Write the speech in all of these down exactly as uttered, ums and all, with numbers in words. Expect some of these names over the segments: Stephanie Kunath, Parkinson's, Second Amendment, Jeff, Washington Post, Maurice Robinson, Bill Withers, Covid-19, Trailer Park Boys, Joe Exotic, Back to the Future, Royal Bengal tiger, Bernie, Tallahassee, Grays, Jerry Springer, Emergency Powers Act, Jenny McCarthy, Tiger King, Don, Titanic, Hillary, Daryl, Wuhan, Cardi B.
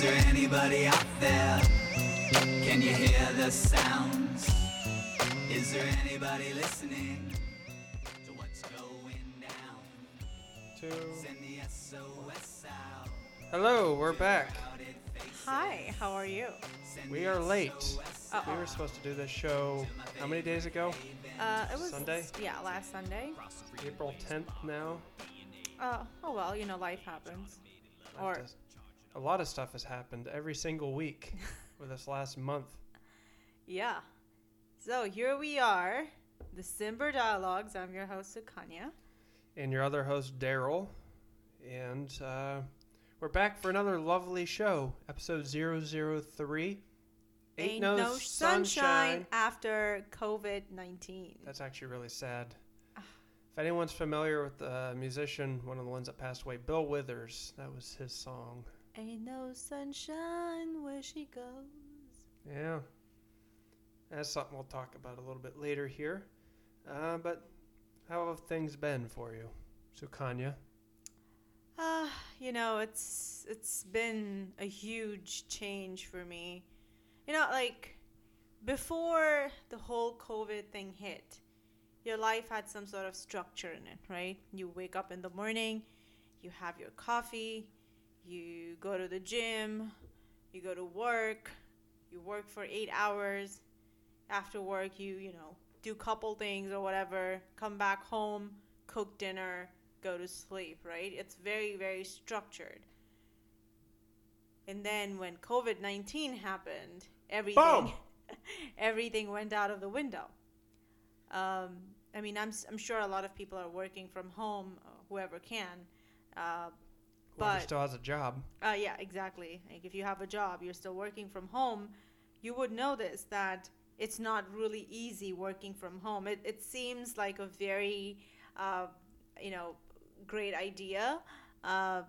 Is there anybody out there? Can you hear the sounds? Is there anybody listening to what's going down? Two. Send the S O S out. Hello, we're back. Hi, how are you? We are late. Uh-oh. We were supposed to do this show how many days ago? Uh, it was Sunday. Yeah, last Sunday. April tenth now. Uh, oh well, you know, life happens. Life or does. A lot of stuff has happened every single week for this last month. Yeah. So here we are, the Simber Dialogues. I'm your host, Sukanya. And your other host, Daryl. And uh, we're back for another lovely show, episode zero zero three. Ain't, Ain't no, no sunshine, sunshine after covid nineteen. That's actually really sad. If anyone's familiar with the musician, one of the ones that passed away, Bill Withers, that was his song. Ain't no sunshine where she goes. Yeah. That's something we'll talk about a little bit later here. Uh, but how have things been for you, Sukanya? Uh, you know, it's it's been a huge change for me. You know, like, before the whole COVID thing hit, your life had some sort of structure in it, right? You wake up in the morning, you have your coffee, you go to the gym, you go to work, you work for eight hours. After work, you, you know, do couple things or whatever, come back home, cook dinner, go to sleep, right? It's very, very structured. And then when covid nineteen happened, everything everything went out of the window. Um, I mean, I'm I'm sure a lot of people are working from home, uh, whoever can. Uh, whoever but, still has a job. Uh, yeah, exactly. Like, if you have a job, you're still working from home, you would notice that it's not really easy working from home. It it seems like a very, uh, you know, great idea, uh,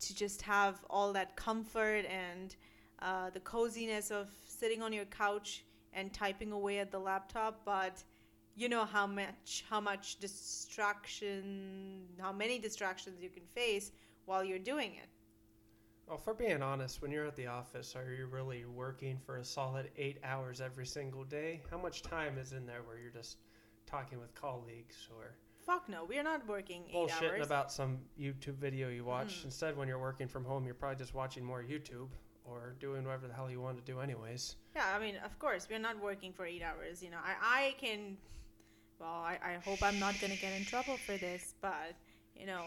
to just have all that comfort and uh, the coziness of sitting on your couch and typing away at the laptop. But you know how much how much distraction, how many distractions you can face while you're doing it. Well, for being honest, when you're at the office, are you really working for a solid eight hours every single day? How much time is in there where you're just talking with colleagues or... Fuck no, we're not working eight hours. Bullshitting about some YouTube video you watched. Mm. Instead, when you're working from home, you're probably just watching more YouTube or doing whatever the hell you want to do anyways. Yeah, I mean, of course, we're not working for eight hours. You know, I, I can... Well, I, I hope I'm not going to get in trouble for this, but, you know,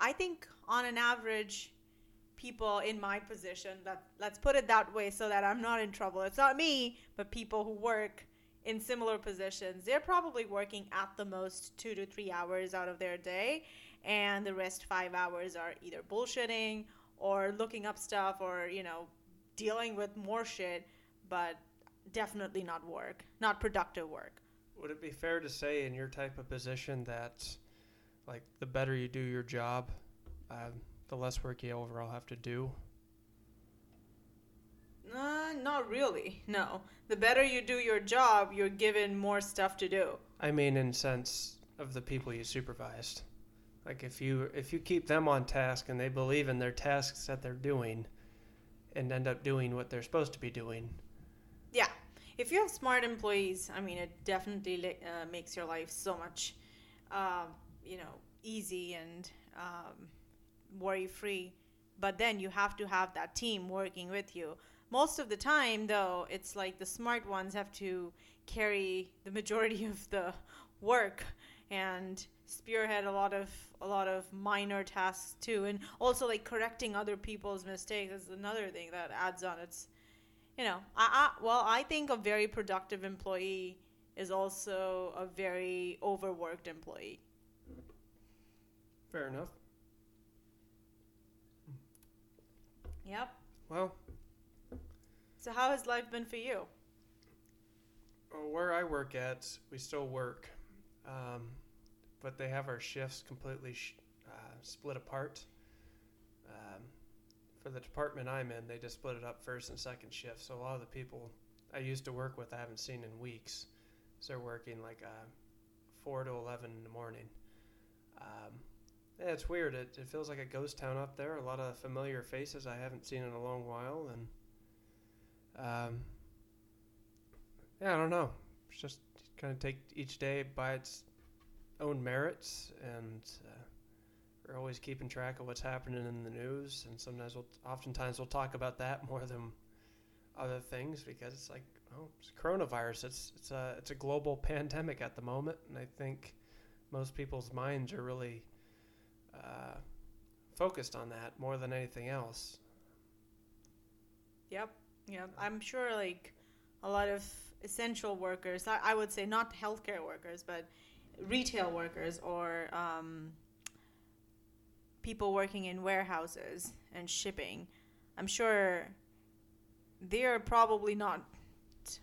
I think on an average, people in my position, that let's put it that way so that I'm not in trouble. It's not me, but people who work in similar positions, they're probably working at the most two to three hours out of their day, and the rest five hours are either bullshitting or looking up stuff or, you know, dealing with more shit, but definitely not work, not productive work. Would it be fair to say in your type of position that, like, the better you do your job, uh, the less work you overall have to do? Uh, not really, no. The better you do your job, you're given more stuff to do. I mean, in sense of the people you supervised. Like, if you if you keep them on task and they believe in their tasks that they're doing and end up doing what they're supposed to be doing. Yeah. If you have smart employees, I mean, it definitely uh, makes your life so much, uh, you know, easy and um, worry-free. But then you have to have that team working with you. Most of the time, though, it's like the smart ones have to carry the majority of the work and spearhead a lot of a lot of minor tasks too. And also, like, correcting other people's mistakes is another thing that adds on. It's, you know, I, I well, I think a very productive employee is also a very overworked employee. Fair enough. Yep. Well. So how has life been for you? Well, where I work at, we still work. Um, but they have our shifts completely sh- uh, split apart. Um, for the department I'm in, they just split it up first and second shift. So a lot of the people I used to work with I haven't seen in weeks. So they're working like uh, four to eleven in the morning. Um, Yeah, it's weird. It it feels like a ghost town up there. A lot of familiar faces I haven't seen in a long while, and um, yeah, I don't know. It's just kind of take each day by its own merits, and uh, we're always keeping track of what's happening in the news, and sometimes we'll, oftentimes we'll talk about that more than other things because it's like, oh, it's coronavirus. It's it's a it's a global pandemic at the moment, and I think most people's minds are really uh, focused on that more than anything else. Yep, yeah, I'm sure like a lot of essential workers. I, I would say not healthcare workers, but retail workers or um, people working in warehouses and shipping. I'm sure they are probably not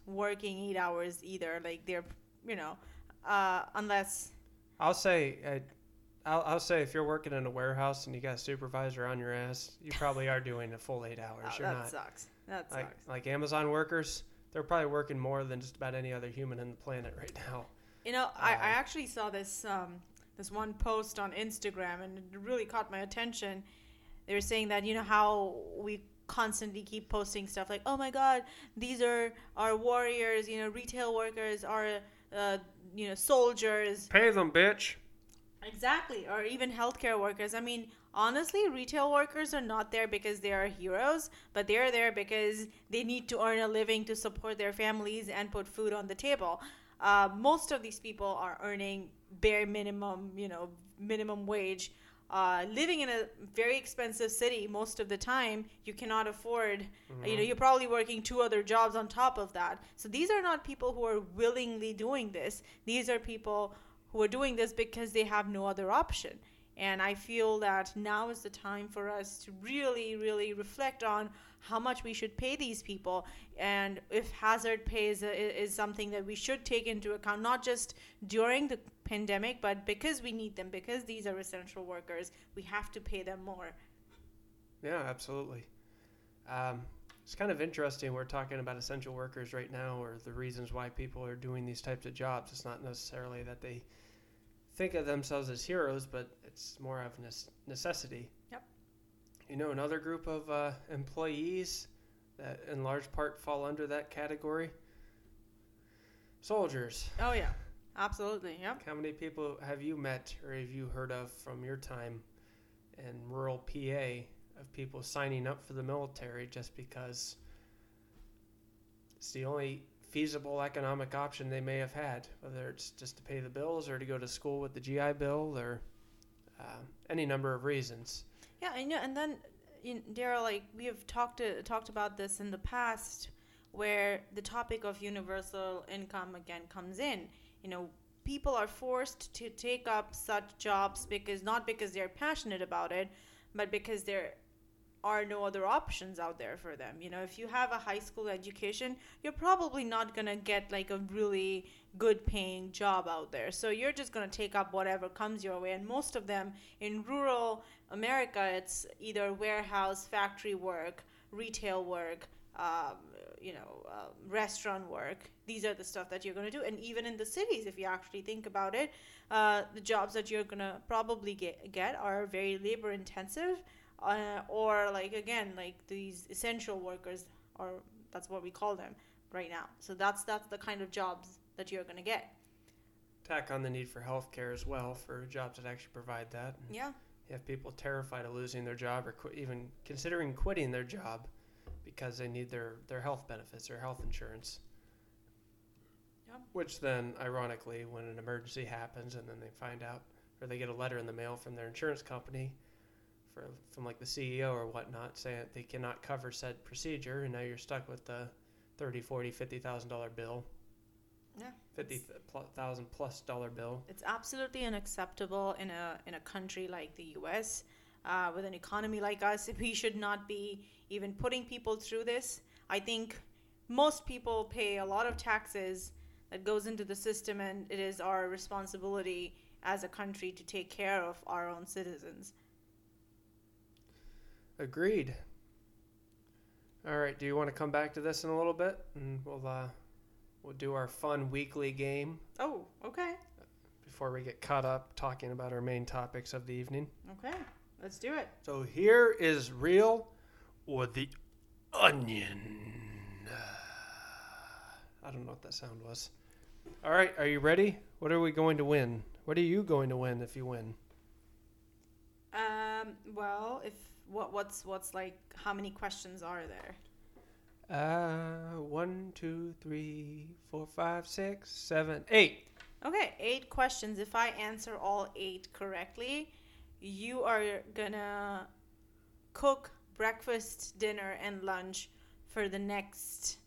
working eight hours either. Like they're, you know, uh, unless. I'll say, I, I'll, I'll say, if you're working in a warehouse and you got a supervisor on your ass, you probably are doing a full eight hours. Oh, you're that not, sucks. That like, sucks. Like Amazon workers, they're probably working more than just about any other human on the planet right now. You know, uh, I, I actually saw this um, this one post on Instagram, and it really caught my attention. They were saying that, you know, how we constantly keep posting stuff like, oh, my God, these are our warriors, you know, retail workers, our, uh, you know, soldiers. Pay them, bitch. Exactly. Or even healthcare workers. I mean, honestly, retail workers are not there because they are heroes, but they are there because they need to earn a living to support their families and put food on the table. Uh, most of these people are earning bare minimum, you know, minimum wage. Uh, living in a very expensive city most of the time, you cannot afford, mm-hmm. you know, you're probably working two other jobs on top of that. So these are not people who are willingly doing this. These are people who are doing this because they have no other option. And I feel that now is the time for us to really, really reflect on how much we should pay these people. And if hazard pay is, a, is something that we should take into account, not just during the pandemic, but because we need them, because these are essential workers, we have to pay them more. Yeah, absolutely. Um, it's kind of interesting. We're talking about essential workers right now or the reasons why people are doing these types of jobs. It's not necessarily that they think of themselves as heroes, but it's more of necessity. Yep. You know, another group of uh, employees that in large part fall under that category? Soldiers. Oh, yeah. Absolutely. Yep. How many people have you met or have you heard of from your time in rural P A of people signing up for the military just because it's the only feasible economic option they may have had, whether it's just to pay the bills or to go to school with the G I Bill or uh, any number of reasons. Yeah, I know. And then, you know, Daryl, like we have talked to, talked about this in the past, where the topic of universal income again comes in. You know, people are forced to take up such jobs because not because they're passionate about it, but because they're are no other options out there for them. You know, if you have a high school education, you're probably not going to get like a really good paying job out there. So you're just going to take up whatever comes your way. And most of them in rural America, it's either warehouse, factory work, retail work, um, you know, uh, restaurant work. These are the stuff that you're going to do. And even in the cities, if you actually think about it, uh, the jobs that you're going to probably get, get are very labor intensive. Uh, or like again, like these essential workers, or that's what we call them right now. So that's that's the kind of jobs that you're going to get. Tack on the need for healthcare as well for jobs that actually provide that. And yeah, you have people terrified of losing their job or qu- even considering quitting their job because they need their their health benefits or health insurance. Yeah. Which then, ironically, when an emergency happens and then they find out or they get a letter in the mail from their insurance company. For, from like the C E O or whatnot saying that they cannot cover said procedure, and now you're stuck with the thirty, forty, fifty thousand dollar bill. Yeah. fifty thousand plus dollar bill. It's absolutely unacceptable in a in a country like the U S uh, with an economy like us. We should not be even putting people through this. I think most people pay a lot of taxes that goes into the system, and it is our responsibility as a country to take care of our own citizens. Agreed. All right. Do you want to come back to this in a little bit, and we'll uh, we'll do our fun weekly game? Oh, okay. before we get caught up talking about our main topics of the evening. Okay, let's do it. So here is real or the onion. I don't know what that sound was. All right, are you ready? What are we going to win? What are you going to win if you win? Um. Well, if what what's what's like how many questions are there? Uh, one, two, three, four, five, six, seven, eight. Okay, eight questions. If I answer all eight correctly, you are gonna cook breakfast, dinner, and lunch for the next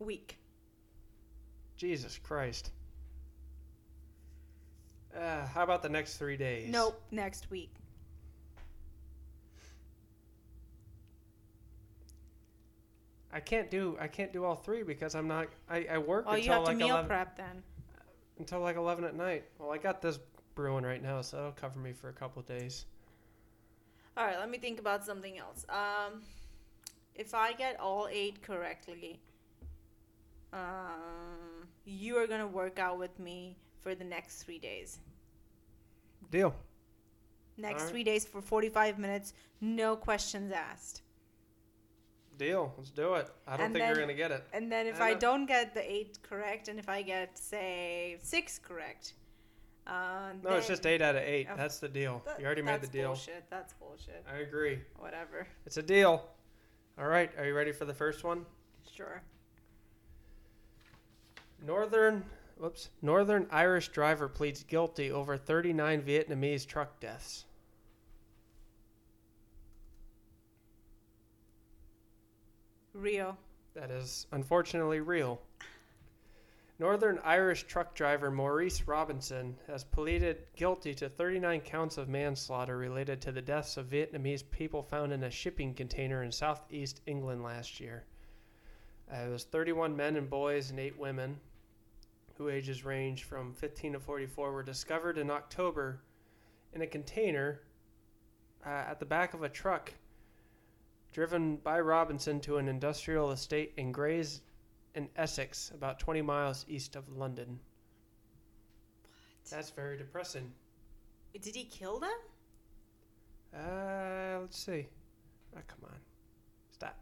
week. Jesus Christ. Uh, how about the next three days? Nope, next week. I can't do I can't do all three because I'm not I, I work oh, until you have like to meal eleven prep then. Until like eleven at night. Well, I got this brewing right now, so that'll cover me for a couple of days. All right, let me think about something else. Um, if I get all eight correctly, um, you are gonna work out with me for the next three days. Deal. Next right. three days for forty-five minutes, no questions asked. Deal. Let's do it. I don't and think then, you're going to get it. And then if I, I don't get the eight correct, and if I get, say, six correct. Uh, no, it's just eight out of eight. Uh, that's the deal. Th- you already made the deal. That's bullshit. That's bullshit. I agree. Whatever. It's a deal. All right. Are you ready for the first one? Sure. Northern, whoops. Northern Irish driver pleads guilty over thirty-nine Vietnamese truck deaths. Real. That is unfortunately real. Northern Irish truck driver Maurice Robinson has pleaded guilty to thirty-nine counts of manslaughter related to the deaths of Vietnamese people found in a shipping container in southeast England last year. Uh, it was thirty-one men and boys and eight women, who ages range from fifteen to forty-four, were discovered in October in a container uh, at the back of a truck driven by Robinson to an industrial estate in Grays in Essex, about twenty miles east of London. What? That's very depressing. Did he kill them? Uh, let's see. Oh, come on. Stop.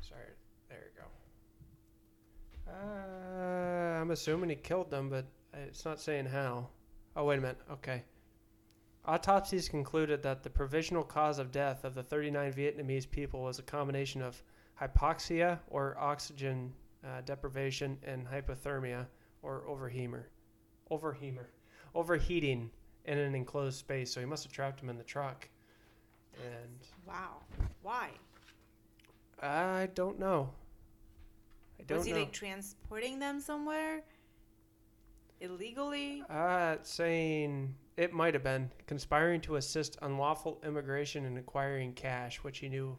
Sorry. There you go. Uh, I'm assuming he killed them, but it's not saying how. Oh, wait a minute. Okay. Autopsies concluded that the provisional cause of death of the thirty-nine Vietnamese people was a combination of hypoxia or oxygen uh, deprivation and hypothermia or overheamer, overheamer, overheating in an enclosed space. So he must have trapped them in the truck. And wow, why? I don't know. I don't know. Was he know. like transporting them somewhere illegally? Uh, saying. It might have been conspiring to assist unlawful immigration and acquiring cash, which he knew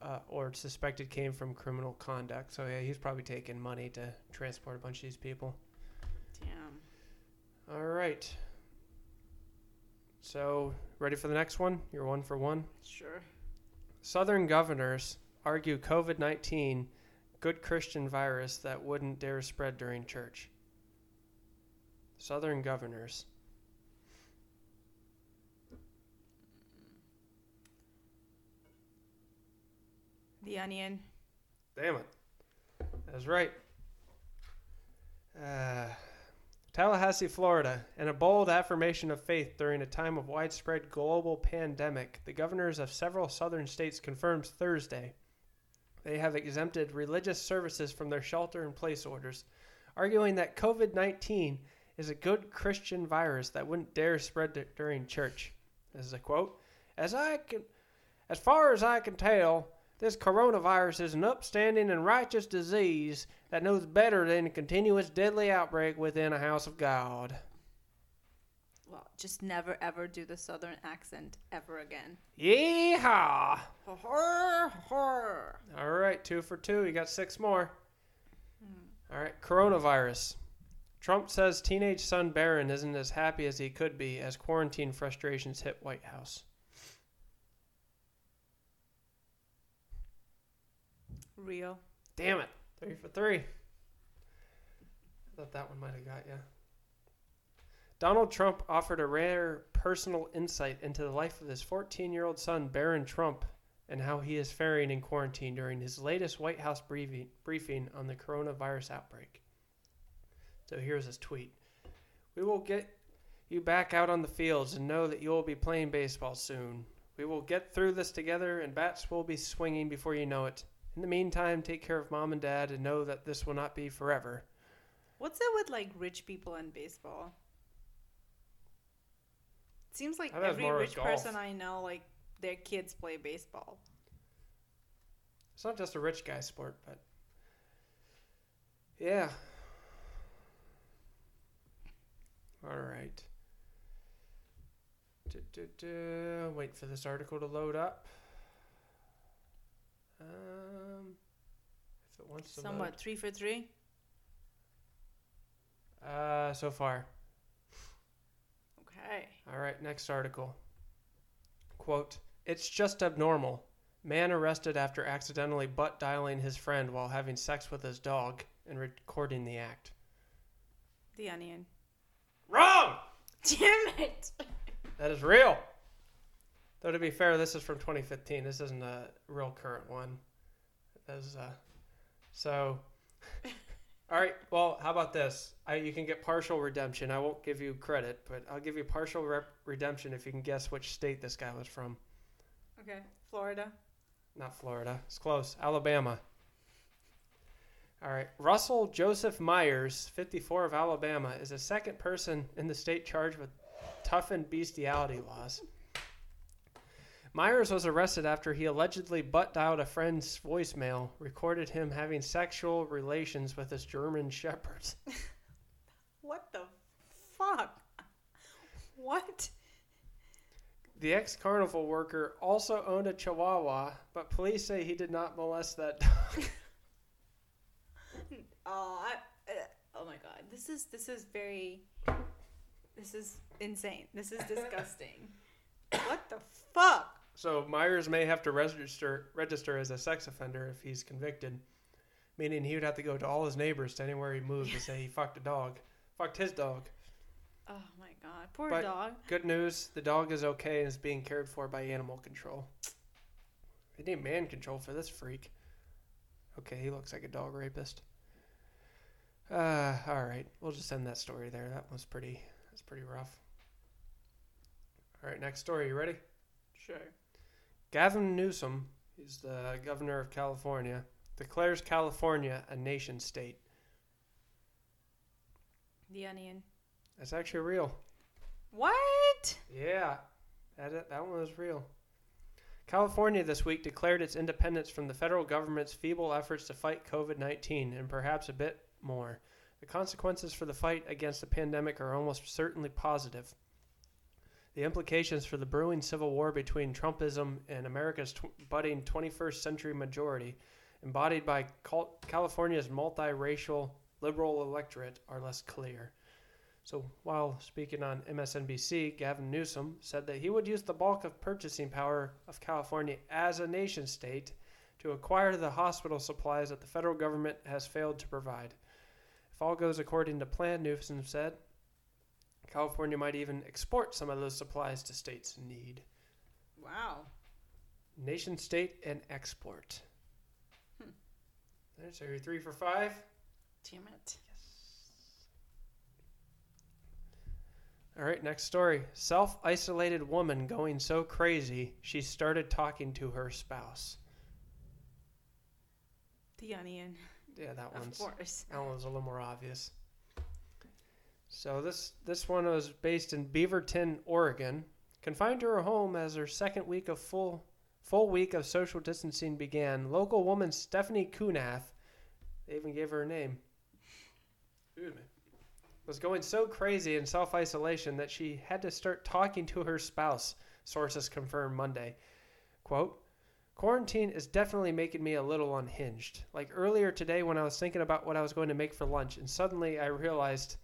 uh, or suspected came from criminal conduct. So, yeah, he's probably taking money to transport a bunch of these people. Damn. All right. So, ready for the next one? You're one for one? Sure. Southern governors argue covid nineteen, good Christian virus that wouldn't dare spread during church. Southern governors. The Onion. Damn it. That's right. Uh, Tallahassee, Florida. In a bold affirmation of faith during a time of widespread global pandemic, the governors of several southern states confirmed Thursday they have exempted religious services from their shelter-in-place orders, arguing that covid nineteen is a good Christian virus that wouldn't dare spread during church. This is a quote. As I can, as far as I can tell, this coronavirus is an upstanding and righteous disease that knows better than a continuous deadly outbreak within a house of God. Well, just never, ever do the southern accent ever again. Yeehaw! All right, two for two. You got six more. Hmm. All right, coronavirus. Trump says teenage son Barron isn't as happy as he could be as quarantine frustrations hit White House. Real. Damn it. Three for three. I thought that one might have got you. Donald Trump offered a rare personal insight into the life of his fourteen-year-old son, Barron Trump, and how he is faring in quarantine during his latest White House briefing, briefing on the coronavirus outbreak. So here's his tweet. We will get you back out on the fields and know that you will be playing baseball soon. We will get through this together and bats will be swinging before you know it. In the meantime, take care of mom and dad and know that this will not be forever. What's it with, like, rich people and baseball? It seems like every rich person I know, like, their kids play baseball. It's not just a rich guy sport, but... yeah. All right. Du, du, du. Wait for this article to load up. Um, if it wants to Somewhat load. three for three? Uh, so far. Okay. All right, next article. Quote, it's just abnormal. Man arrested after accidentally butt-dialing his friend while having sex with his dog and recording the act. The Onion. Wrong! Damn it! That is real. Though, to be fair, this is from twenty fifteen. This isn't a real current one. That is, uh, so, all right, well, how about this? I, you can get partial redemption. I won't give you credit, but I'll give you partial rep- redemption if you can guess which state this guy was from. Okay, Florida. Not Florida. It's close. Alabama. All right. Russell Joseph Myers, fifty-four, of Alabama, is the second person in the state charged with toughened bestiality laws. Myers was arrested after he allegedly butt-dialed a friend's voicemail, recorded him having sexual relations with his German shepherd. What the fuck? What? The ex-carnival worker also owned a chihuahua, but police say he did not molest that dog. Oh, I, uh, oh my God! This is this is very, this is insane. This is disgusting. What the fuck? So Myers may have to register register as a sex offender if he's convicted, meaning he would have to go to all his neighbors to anywhere he moved to say he fucked a dog, fucked his dog. Oh my God, poor but dog. Good news: the dog is okay and is being cared for by animal control. They need man control for this freak. Okay, he looks like a dog rapist. Uh, all right, we'll just end that story there. That one's pretty, that's pretty rough. All right, next story. You ready? Sure. Gavin Newsom, he's the governor of California, declares California a nation state. The Onion. That's actually real. What? Yeah, that that one was real. California this week declared its independence from the federal government's feeble efforts to fight covid nineteen, and perhaps a bit more. The consequences for the fight against the pandemic are almost certainly positive. The implications for the brewing civil war between Trumpism and America's tw- budding twenty-first century majority, embodied by Cal- California's multiracial liberal electorate, are less clear. So while speaking on M S N B C, Gavin Newsom said that he would use the bulk of purchasing power of California as a nation state to acquire the hospital supplies that the federal government has failed to provide. If all goes according to plan, Newsom said, California might even export some of those supplies to states in need. Wow. Nation, state, and export. Hmm. There's your three for five. Damn it. Yes. All right, next story. Self-isolated woman going so crazy, she started talking to her spouse. The Onion. Yeah, that one's, that one's a little more obvious. So this, this one was based in Beaverton, Oregon. Confined to her home as her second week of full full week of social distancing began, local woman Stephanie Kunath, they even gave her a name, was going so crazy in self-isolation that she had to start talking to her spouse, sources confirmed Monday. Quote, quarantine is definitely making me a little unhinged. Like earlier today when I was thinking about what I was going to make for lunch, and suddenly I realized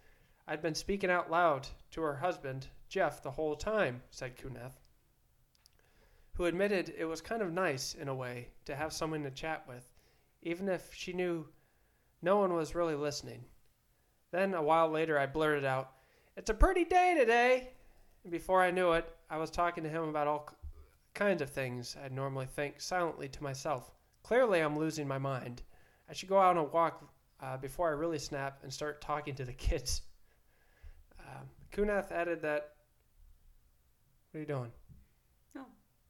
I'd been speaking out loud to her husband, Jeff, the whole time, said Kunath, who admitted it was kind of nice, in a way, to have someone to chat with, even if she knew no one was really listening. Then a while later, I blurted out, "It's a pretty day today." And before I knew it, I was talking to him about all kinds of things I'd normally think silently to myself. Clearly, I'm losing my mind. I should go out on a walk uh, before I really snap and start talking to the kids. Uh, Kunath added that... What are you doing? No,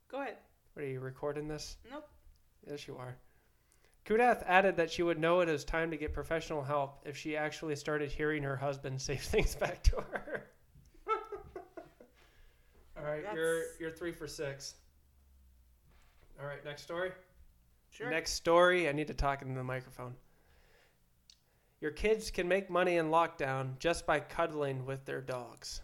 go ahead. What, are you recording this? Nope. Yes, you are. Kunath added that she would know it was time to get professional help if she actually started hearing her husband say things back to her. All right, That's... you're you're three for six. All right, next story. Sure. Next story. I need to talk into the microphone. Your kids can make money in lockdown just by cuddling with their dogs.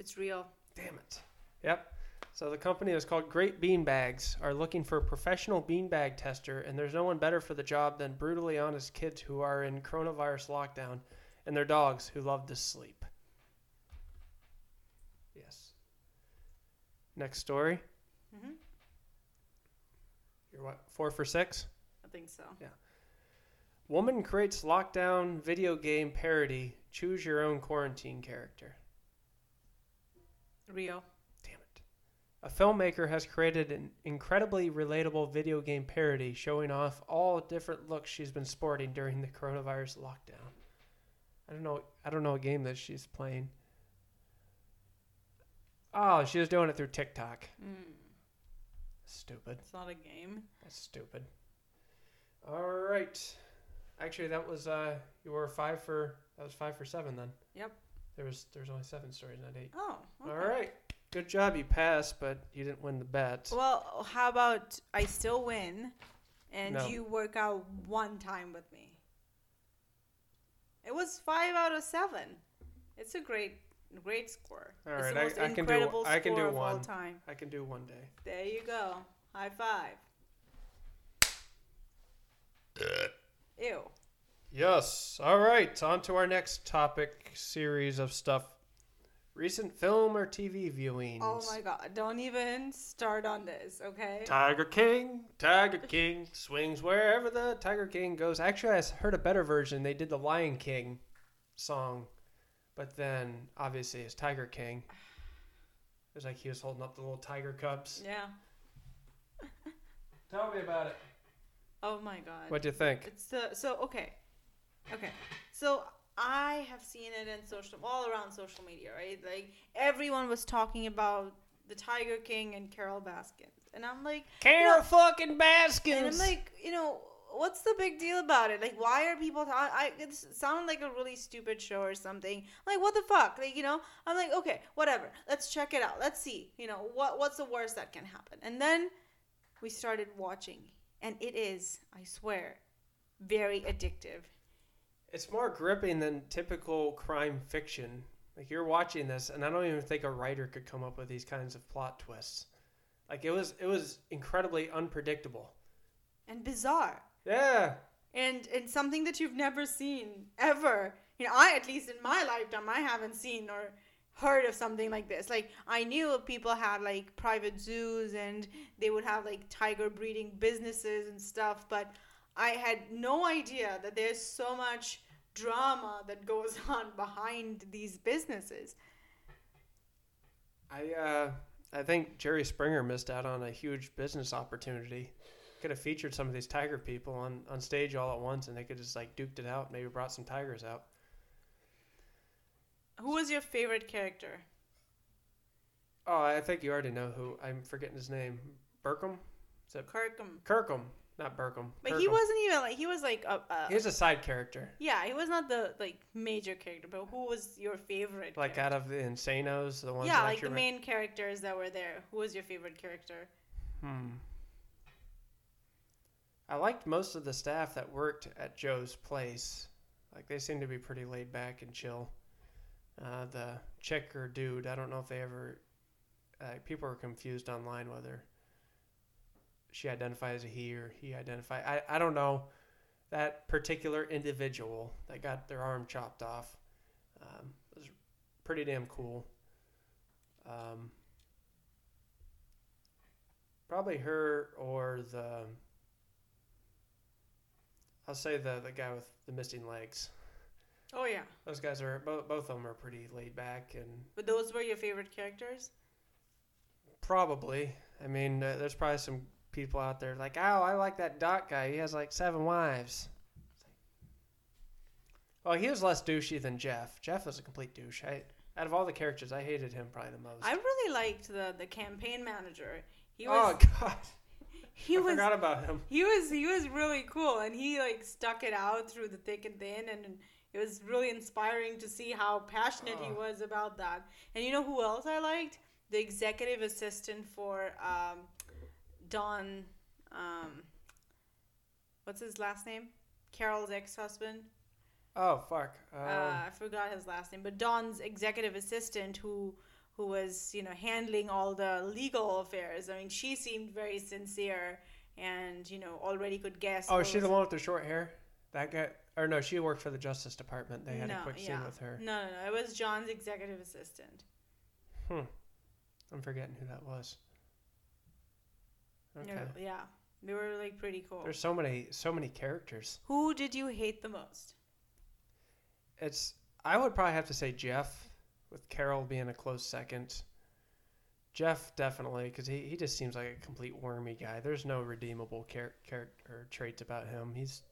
It's real. Damn it. Yep. So the company is called Great Beanbags, are looking for a professional beanbag tester, and there's no one better for the job than brutally honest kids who are in coronavirus lockdown and their dogs who love to sleep. Yes. Next story. Mm-hmm. You're what, four for six? I think so. Yeah. Woman creates lockdown video game parody. Choose your own quarantine character. Real. Damn it. A filmmaker has created an incredibly relatable video game parody showing off all different looks she's been sporting during the coronavirus lockdown. I don't know. I don't know a game that she's playing. Oh, she was doing it through TikTok. Mm. Stupid. It's not a game. That's stupid. All right. Actually, that was uh, you were five for that was five for seven then. Yep. There was there's only seven stories, not eight. Oh. Okay. All right. Good job. You passed, but you didn't win the bet. Well, how about I still win, and no. You work out one time with me. It was five out of seven. It's a great. Great score. All right, it's the most I, I can do. I can do one. Time. I can do one day. There you go. High five. Ew. Yes. All right. On to our next topic series of stuff. Recent film or T V viewings. Oh my God! Don't even start on this, okay? Tiger King. Tiger King swings wherever the Tiger King goes. Actually, I heard a better version. They did the Lion King song. But then, obviously, it's Tiger King. It was like he was holding up the little tiger cubs. Yeah. Tell me about it. Oh, my God. What'd you think? It's the, so, okay. Okay. So, I have seen it in social, all around social media, right? Like, everyone was talking about the Tiger King and Carole Baskin. And I'm like... Carole fucking Baskin! And I'm like, you know... What's the big deal about it? Like, why are people talking? I it sounded like a really stupid show or something. Like, what the fuck? Like, you know, I'm like, okay, whatever. Let's check it out. Let's see. You know, what what's the worst that can happen? And then we started watching, and it is, I swear, very addictive. It's more gripping than typical crime fiction. Like, you're watching this, and I don't even think a writer could come up with these kinds of plot twists. Like, it was it was incredibly unpredictable and bizarre. Yeah. And it's something that you've never seen ever. You know, I, at least in my lifetime, I haven't seen or heard of something like this. Like, I knew people had, like, private zoos and they would have, like, tiger breeding businesses and stuff. But I had no idea that there's so much drama that goes on behind these businesses. I, uh, I think Jerry Springer missed out on a huge business opportunity. Could have featured some of these tiger people on, on stage all at once, and they could just like duked it out. Maybe brought some tigers out. Who was your favorite character? Oh, I think you already know who. I'm forgetting his name. Berkham? Is it Kirkham? Kirkham, not Berkham. But Kirkham. He wasn't even like he was like a, a. He was a side character. Yeah, he was not the like major character. But who was your favorite? Like character? Out of the Insanos, the ones. Yeah, that like the remember? Main characters that were there. Who was your favorite character? Hmm. I liked most of the staff that worked at Joe's place. Like, they seemed to be pretty laid back and chill. Uh, the chick or dude, I don't know if they ever... Uh, people were confused online whether she identified as a he or he identified... I, I don't know. That particular individual that got their arm chopped off um, was pretty damn cool. Um, probably her or the... I'll say the the guy with the missing legs. Oh yeah. Those guys are both both of them are pretty laid back and. But those were your favorite characters? Probably. I mean, uh, there's probably some people out there like, oh, I like that Doc guy. He has like seven wives. Well, he was less douchey than Jeff. Jeff was a complete douche. I, out of all the characters, I hated him probably the most. I really liked the, the campaign manager. He was, oh God. He I was, forgot about him. He was he was really cool, and he like stuck it out through the thick and thin, and, and it was really inspiring to see how passionate oh. he was about that. And you know who else I liked? The executive assistant for um, Don. Um, what's his last name? Carol's ex-husband. Oh, fuck. Uh, uh, I forgot his last name. But Don's executive assistant who who was, you know, handling all the legal affairs. I mean, she seemed very sincere and, you know, already could guess. Oh, is she the one with the short hair? That guy? Or no, she worked for the Justice Department. They had no, a quick yeah. scene with her. No, no, no. It was John's executive assistant. Hmm. I'm forgetting who that was. Okay. No, yeah. They were, like, pretty cool. There's so many, so many characters. Who did you hate the most? It's. I would probably have to say Jeff, with Carole being a close second. Jeff definitely, because he, he just seems like a complete wormy guy. There's no redeemable char- character traits about him. He's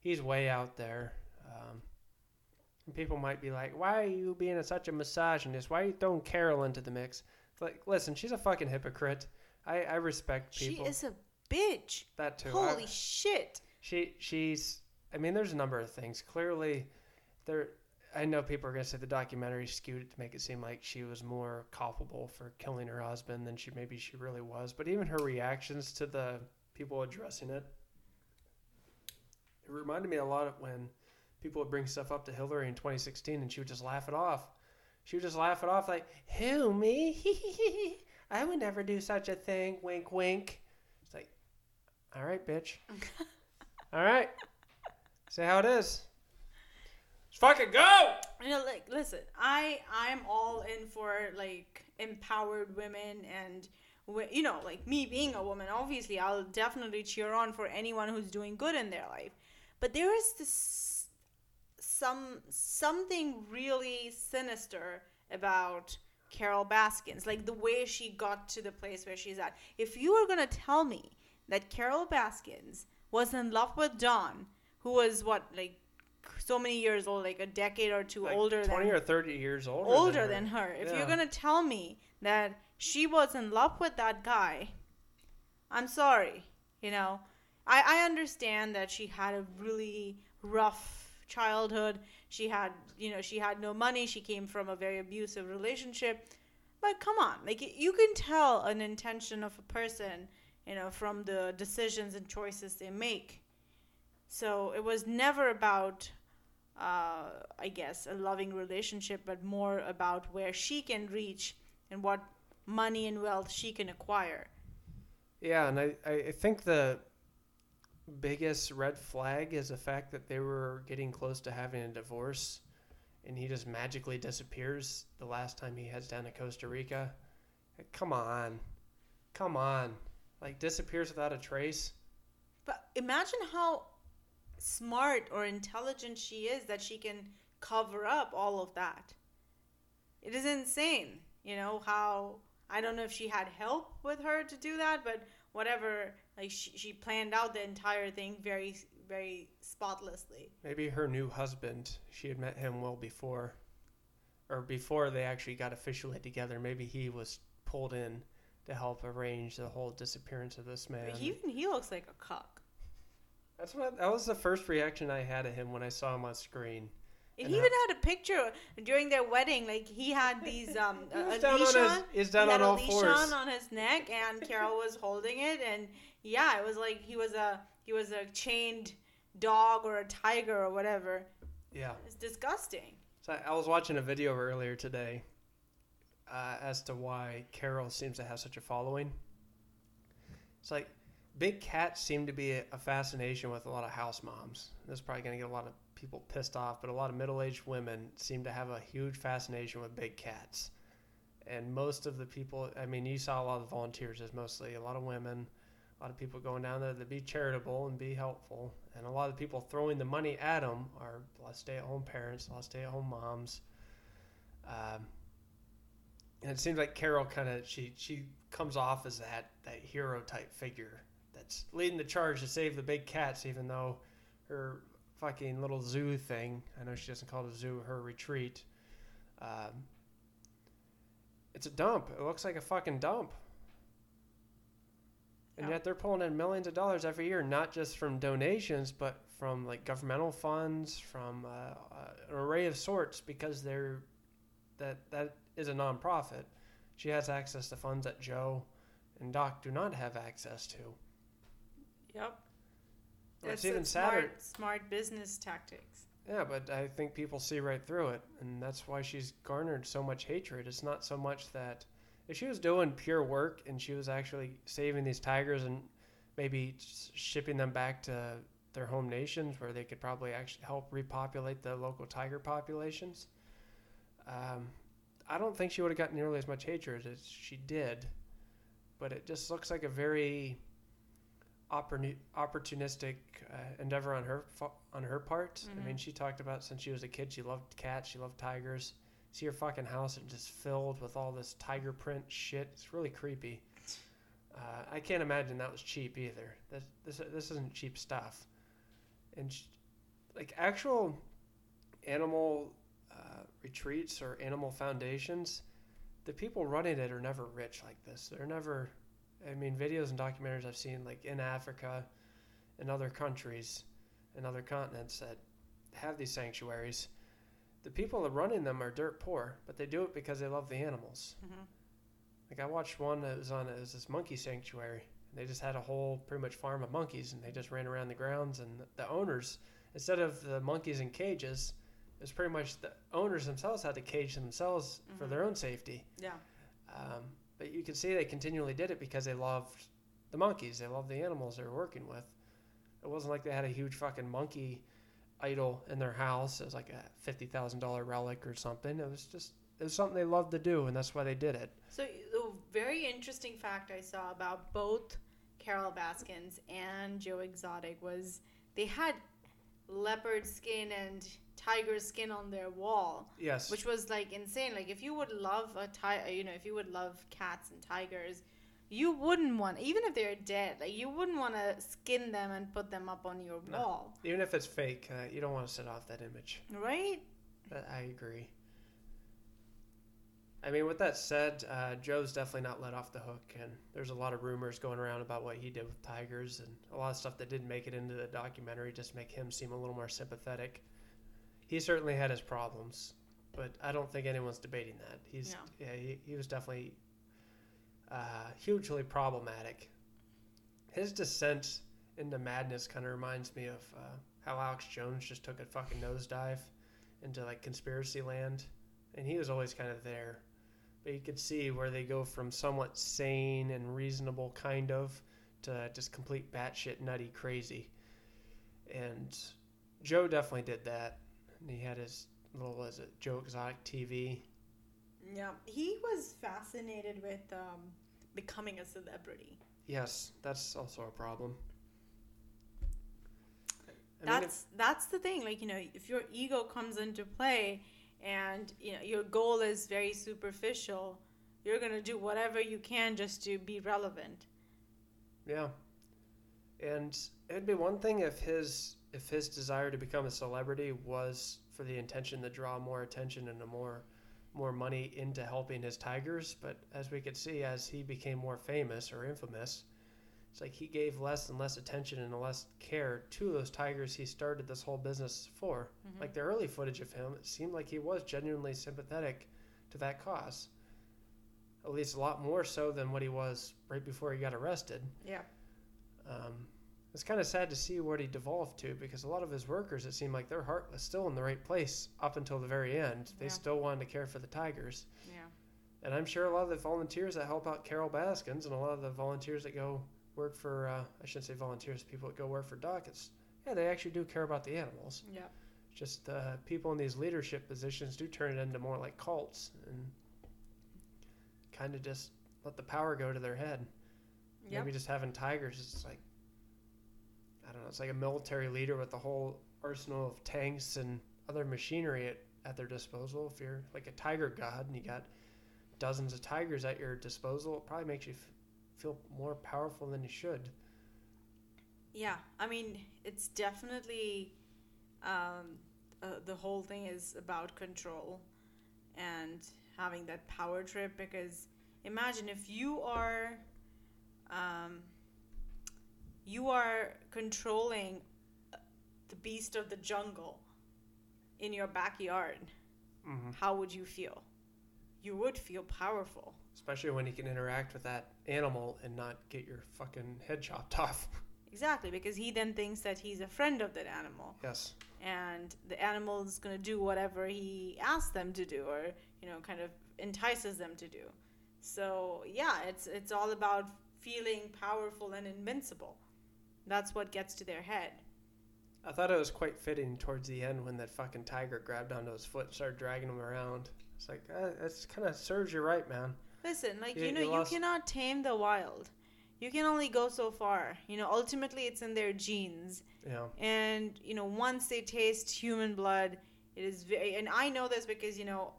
he's way out there. Um, and people might be like, "Why are you being such a misogynist? Why are you throwing Carole into the mix?" It's like, listen, she's a fucking hypocrite. I, I respect people. She is a bitch. That too. Holy I, shit. She she's. I mean, there's a number of things. Clearly. There, I know people are going to say the documentary skewed it to make it seem like she was more culpable for killing her husband than she maybe she really was. But even her reactions to the people addressing it, it reminded me a lot of when people would bring stuff up to Hillary in twenty sixteen and she would just laugh it off. She would just laugh it off like, who, me? I would never do such a thing. Wink, wink. It's like, all right, bitch. All right. Say how it is. Fucking go! You know, like, listen, I, I'm all in for, like, empowered women and, you know, like, me being a woman, obviously, I'll definitely cheer on for anyone who's doing good in their life. But there is this, some, something really sinister about Carole Baskin, like, the way she got to the place where she's at. If you were gonna tell me that Carole Baskin was in love with Don, who was, what, like, so many years old, like a decade or two like older than her. twenty or thirty years older, older than her. Than her. If yeah. you're going to tell me that she was in love with that guy, I'm sorry. You know, I, I understand that she had a really rough childhood. She had, you know, she had no money. She came from a very abusive relationship. But come on, like you can tell an intention of a person, you know, from the decisions and choices they make. So it was never about, uh, I guess, a loving relationship, but more about where she can reach and what money and wealth she can acquire. Yeah, and I, I think the biggest red flag is the fact that they were getting close to having a divorce, and he just magically disappears the last time he heads down to Costa Rica. Like, come on. Come on. Like, disappears without a trace. But imagine how smart or intelligent she is that she can cover up all of that. It is insane, you know, how I don't know if she had help with her to do that, but whatever, like she, she planned out the entire thing very, very spotlessly. Maybe her new husband, she had met him well before, or before they actually got officially together. Maybe he was pulled in to help arrange the whole disappearance of this man. But even he looks like a cock. That's what that was the first reaction I had of him when I saw him on screen. And, and he how, even had a picture during their wedding. Like he had these um, he was a down leash on. His, on. Is down he had on a all leash fours. On, on his neck, and Carole was holding it. And yeah, it was like he was a he was a chained dog or a tiger or whatever. Yeah, it's disgusting. So I was watching a video earlier today uh, as to why Carole seems to have such a following. It's like. Big cats seem to be a fascination with a lot of house moms. That's probably going to get a lot of people pissed off, but a lot of middle-aged women seem to have a huge fascination with big cats. And most of the people, I mean, you saw a lot of volunteers. There's mostly a lot of women, a lot of people going down there to be charitable and be helpful. And a lot of people throwing the money at them are a lot of stay-at-home parents, a lot of stay-at-home moms. Um, and it seems like Carole kind of, she she comes off as that, that hero-type figure that's leading the charge to save the big cats, even though her fucking little zoo thing, I know she doesn't call it a zoo, her retreat, um, it's a dump. It looks like a fucking dump. And yet they're pulling in millions of dollars every year, not just from donations, but from like governmental funds, from uh, an array of sorts, because they're that that is a nonprofit. She has access to funds that Joe and Doc do not have access to. Yep, that's it's even sadder. Smart, smart business tactics. Yeah, but I think people see right through it, and that's why she's garnered so much hatred. It's not so much that. If she was doing pure work and she was actually saving these tigers and maybe shipping them back to their home nations where they could probably actually help repopulate the local tiger populations, um, I don't think she would have gotten nearly as much hatred as she did. But it just looks like a very oppor- opportunistic uh, endeavor on her on her part. Mm-hmm. I mean, she talked about since she was a kid, she loved cats, she loved tigers. See your fucking house and just filled with all this tiger print shit. It's really creepy. Uh, I can't imagine that was cheap either. This this, this isn't cheap stuff. And sh- like actual animal uh, retreats or animal foundations, the people running it are never rich like this. They're never. I mean, videos and documentaries I've seen like in Africa, and other countries, and other continents that have these sanctuaries. The people that are running them are dirt poor, but they do it because they love the animals. Mm-hmm. Like I watched one that was on, it was this monkey sanctuary. And they just had a whole pretty much farm of monkeys, and they just ran around the grounds. And the owners, instead of the monkeys in cages, it was pretty much the owners themselves had to cage themselves mm-hmm. for their own safety. Yeah. Um, but you can see they continually did it because they loved the monkeys. They loved the animals they were working with. It wasn't like they had a huge fucking monkey idol in their house. It was like a fifty thousand dollars relic or something. It was just, it was something they loved to do, and that's why they did it. So a very interesting fact I saw about both Carole Baskin's and Joe Exotic was they had leopard skin and tiger skin on their wall. Yes. Which was like insane. Like if you would love a tiger, you know, if you would love cats and tigers, you wouldn't want, even if they're dead, like you wouldn't want to skin them and put them up on your no. wall. Even if it's fake, uh, you don't want to set off that image. Right? But I agree. I mean, with that said, uh, Joe's definitely not let off the hook, and there's a lot of rumors going around about what he did with tigers, and a lot of stuff that didn't make it into the documentary just to make him seem a little more sympathetic. He certainly had his problems, but I don't think anyone's debating that. He's no. yeah, he, he was definitely... Uh, hugely problematic. His descent into madness kind of reminds me of uh, how Alex Jones just took a fucking nosedive into like conspiracy land, and he was always kind of there, but you could see where they go from somewhat sane and reasonable kind of to just complete batshit nutty crazy. And Joe definitely did that, and he had his little, was it Joe Exotic T V? Yeah, he was fascinated with um, becoming a celebrity. Yes, that's also a problem. I that's mean, that's the thing. Like, you know, if your ego comes into play and, you know, your goal is very superficial, you're going to do whatever you can just to be relevant. Yeah. And it'd be one thing if his if his desire to become a celebrity was for the intention to draw more attention and a more... more money into helping his tigers, but as we could see, as he became more famous or infamous, it's like he gave less and less attention and less care to those tigers he started this whole business for. Mm-hmm. Like the early footage of him, it seemed like he was genuinely sympathetic to that cause, at least a lot more so than what he was right before he got arrested. Yeah. Um, it's kind of sad to see what he devolved to, because a lot of his workers, it seemed like their heart was still in the right place up until the very end. They yeah. still wanted to care for the tigers. Yeah. And I'm sure a lot of the volunteers that help out Carole Baskin's and a lot of the volunteers that go work for, uh, I shouldn't say volunteers, people that go work for dockets, yeah, they actually do care about the animals. Yeah. Just uh, people in these leadership positions do turn it into more like cults and kind of just let the power go to their head. Yep. Maybe just having tigers is like, I don't know, it's like a military leader with a whole arsenal of tanks and other machinery at, at their disposal. If you're like a tiger god and you got dozens of tigers at your disposal, it probably makes you f- feel more powerful than you should. Yeah, I mean, it's definitely, um, uh, the whole thing is about control and having that power trip, because imagine if you are, um, you are controlling the beast of the jungle in your backyard, mm-hmm. how would you feel? You would feel powerful. Especially when you can interact with that animal and not get your fucking head chopped off. Exactly, because he then thinks that he's a friend of that animal. Yes. And the animal is going to do whatever he asks them to do, or, you know, kind of entices them to do. So, yeah, it's it's all about feeling powerful and invincible. That's what gets to their head. I thought it was quite fitting towards the end when that fucking tiger grabbed onto his foot and started dragging him around. It's like, uh, that's kind of serves you right, man. Listen, like, you, you know, you, you cannot tame the wild. You can only go so far. You know, ultimately it's in their genes. Yeah. And, you know, once they taste human blood, it is very, and I know this because, you know,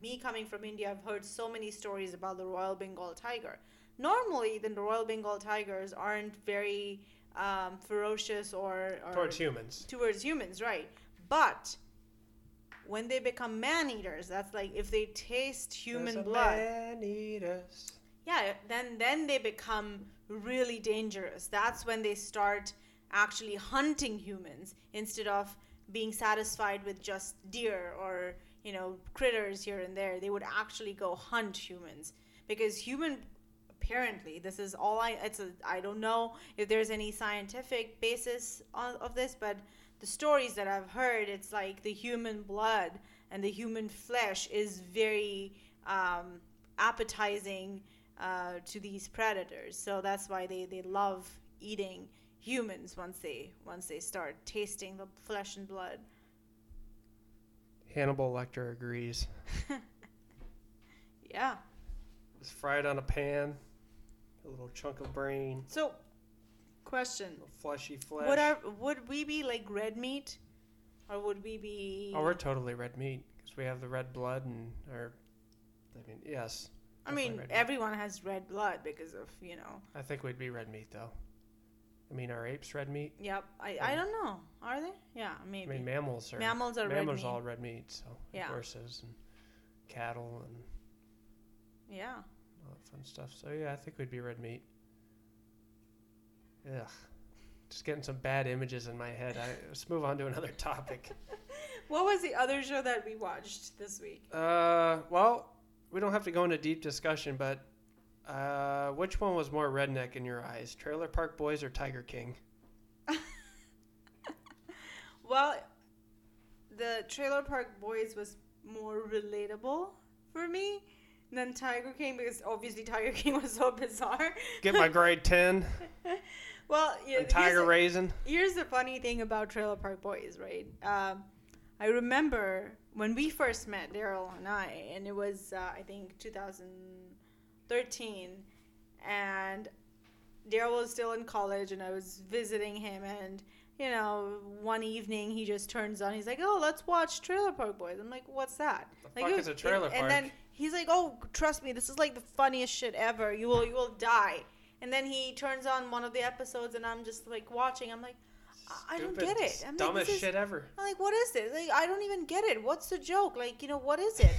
me coming from India, I've heard so many stories about the Royal Bengal tiger. Normally, the Royal Bengal tigers aren't very um, ferocious or, or... Towards humans. Towards humans, right. But when they become man-eaters, that's like if they taste human There's blood... man-eaters. Yeah, then then they become really dangerous. That's when they start actually hunting humans instead of being satisfied with just deer or, you know, critters here and there. They would actually go hunt humans, because human, apparently, this is all I, it's a, I don't know if there's any scientific basis on, of this, but the stories that I've heard, it's like the human blood and the human flesh is very um, appetizing Uh, to these predators, so that's why they, they love eating humans once they once they start tasting the flesh and blood. Hannibal Lecter agrees. Yeah. It's fried on a pan, a little chunk of brain. So, question: fleshy flesh. Would our, would we be like red meat, or would we be? Oh, we're totally red meat because we have the red blood and our. I mean, yes. I mean, everyone has red blood because of, you know. I think we'd be red meat, though. I mean, are apes red meat? Yep. I, I don't know. Are they? Yeah, maybe. I mean, mammals are. Mammals are red meat. Mammals are all red meat, so. Yeah. Horses and cattle and. Yeah. All that fun stuff. So, yeah, I think we'd be red meat. Ugh. Just getting some bad images in my head. I, let's move on to another topic. What was the other show that we watched this week? Uh, well. We don't have to go into deep discussion, but uh, which one was more redneck in your eyes, Trailer Park Boys or Tiger King? Well, the Trailer Park Boys was more relatable for me than Tiger King, because obviously Tiger King was so bizarre. Get my grade ten. Well, yeah, tiger here's raisin. The, here's the funny thing about Trailer Park Boys, right? Um, I remember when we first met, Daryl and I, and it was, uh, I think, two thousand thirteen, and Daryl was still in college, and I was visiting him, and, you know, one evening, he just turns on, he's like, oh, let's watch Trailer Park Boys. I'm like, what's that? The like, fuck was, is a trailer and, park? And then he's like, oh, trust me, this is like the funniest shit ever. You will, you will die. And then he turns on one of the episodes, and I'm just, like, watching. I'm like, Stupid, I don't get it. I'm dumbest like, shit is, ever. I'm like, what is this? Like, I don't even get it. What's the joke? Like, you know, what is it?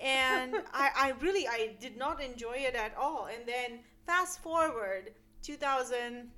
And I, I really, I did not enjoy it at all. And then fast forward twenty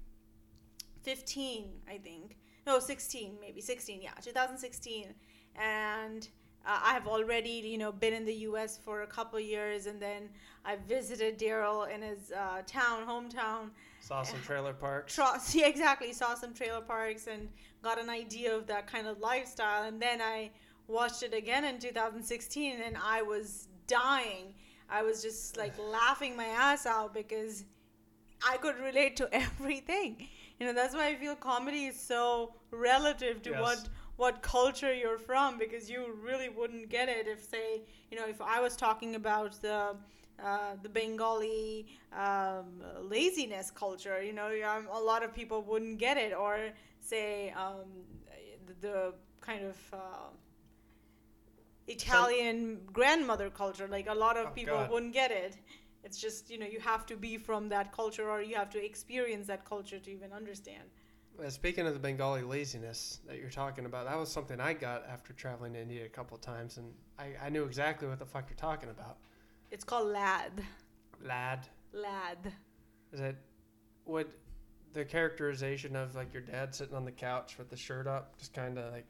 fifteen, I think. No, sixteen, maybe. sixteen, yeah. twenty sixteen. And uh, I have already, you know, been in the U S for a couple of years. And then I visited Daryl in his uh, town, hometown. Saw some trailer parks. Yeah, exactly. Saw some trailer parks and got an idea of that kind of lifestyle. And then I watched it again in two thousand sixteen, and I was dying. I was just, like, laughing my ass out because I could relate to everything. You know, that's why I feel comedy is so relative to yes. what what culture you're from, because you really wouldn't get it if, say, you know, if I was talking about the uh, the Bengali um, laziness culture. You know, a lot of people wouldn't get it, or say um, the, the kind of uh, Italian so, grandmother culture. Like a lot of oh people God. wouldn't get it. It's just, you know, you have to be from that culture, or you have to experience that culture to even understand. Well, speaking of the Bengali laziness that you're talking about, that was something I got after traveling to India a couple of times, and I, I knew exactly what the fuck you're talking about. It's called lad. Lad. Lad. Is it what the characterization of, like, your dad sitting on the couch with the shirt up, just kind of like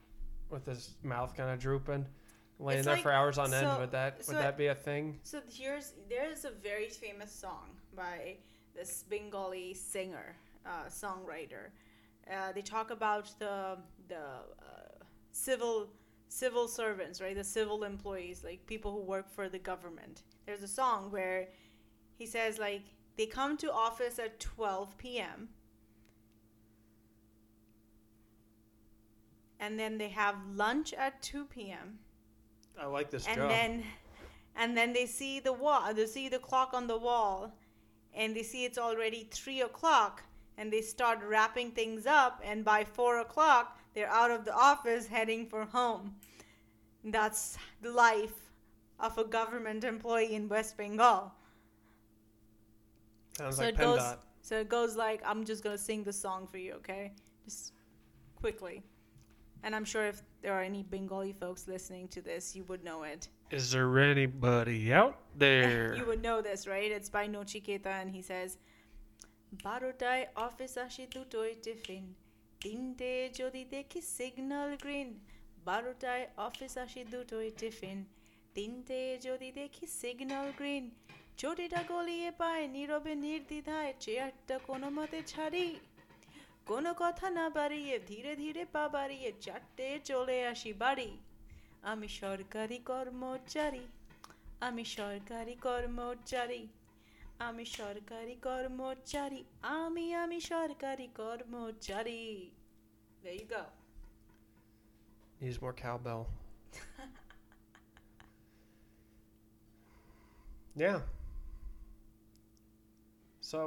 with his mouth kind of drooping? Laying it's there like, for hours on so, end, would that so would that be a thing? So here's there is a very famous song by this Bengali singer, uh, songwriter. Uh, they talk about the the uh, civil civil servants, right? The civil employees, like people who work for the government. There's a song where he says, like, they come to office at twelve p.m. and then they have lunch at two p.m. I like this and job. Then, and then they see the wall. They see the clock on the wall, and they see it's already three o'clock. And they start wrapping things up. And by four o'clock, they're out of the office, heading for home. That's the life of a government employee in West Bengal. Sounds so like PennDOT. Goes, so it goes like, I'm just gonna sing the song for you, okay? Just quickly. And I'm sure if there are any Bengali folks listening to this, you would know it. Is there anybody out there? You would know this, right? It's by Nochiketa, and he says, Barotai office ashi dutoi tiffin. Tinte jodi dekhi signal green. Barotai office ashi dutoi tiffin. Tinte jodi dekhi signal green. Chotita goliye pae nirobe nirdidhay. Chairta kono mate chhari. কোনো কথা না বাড়িয়ে ধীরে ধীরে পা বাড়িয়ে চারটে চলে আসি বাড়ি। আমি সরকারি কর্মচারী, আমি সরকারি কর্মচারী, আমি সরকারি কর্মচারী, আমি আমি সরকারি কর্মচারী। There you go. Needs more cowbell. Yeah. So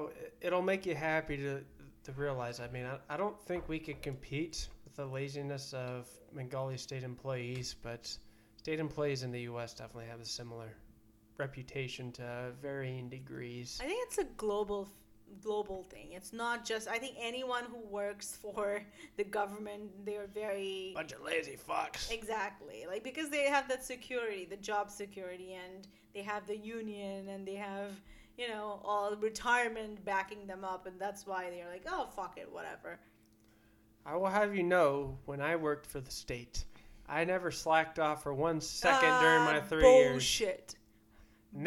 it'll make you happy to to realize, I mean, I, I don't think we could compete with the laziness of Bengali state employees, but state employees in the U S definitely have a similar reputation to varying degrees. I think it's a global global thing. It's not just, I think anyone who works for the government, they're very... bunch of lazy fucks. Exactly. Like, because they have that security, the job security, and they have the union, and they have... you know, all retirement backing them up, and that's why they're like, oh, fuck it, whatever. I will have you know, when I worked for the state, I never slacked off for one second uh, during my three bullshit. years. Bullshit.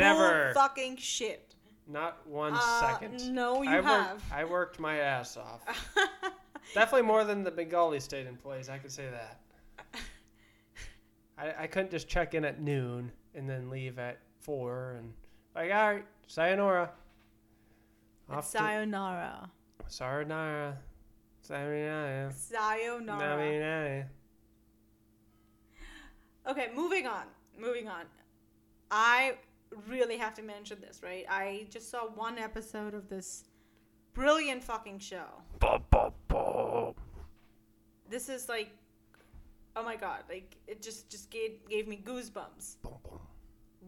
Never. Bull fucking shit. Not one uh, second. No, you I have. Worked, I worked my ass off. Definitely more than the Bengali state employees, I could say that. I, I couldn't just check in at noon and then leave at four and, like, all right. Sayonara. Sayonara. Sayonara. Sayonara. Sayonara. Okay, moving on. Moving on. I really have to mention this, right? I just saw one episode of this brilliant fucking show. Ba, ba, ba. This is like, oh my God. Like, it just, just gave, gave me goosebumps. Bum, bum.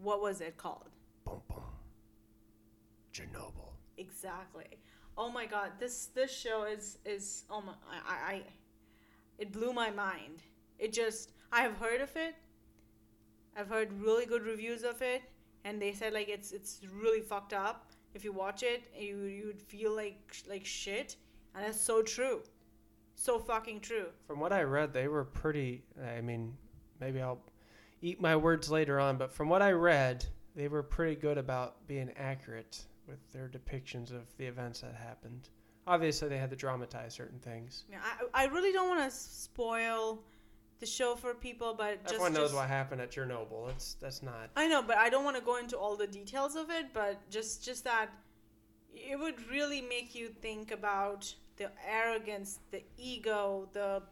What was it called? Bum, bum. Chernobyl. Exactly. Oh my God, this this show is is oh my I, I it blew my mind. It just I have heard of it. I've heard really good reviews of it, and they said like it's it's really fucked up. If you watch it, you you'd feel like like shit, and that's so true, so fucking true. From what I read, they were pretty. I mean, maybe I'll eat my words later on, but from what I read, they were pretty good about being accurate with their depictions of the events that happened. Obviously, they had to dramatize certain things. Yeah, I, I really don't want to spoil the show for people, but just... Everyone knows just, what happened at Chernobyl. That's that's not... I know, but I don't want to go into all the details of it, but just, just that it would really make you think about the arrogance, the ego, the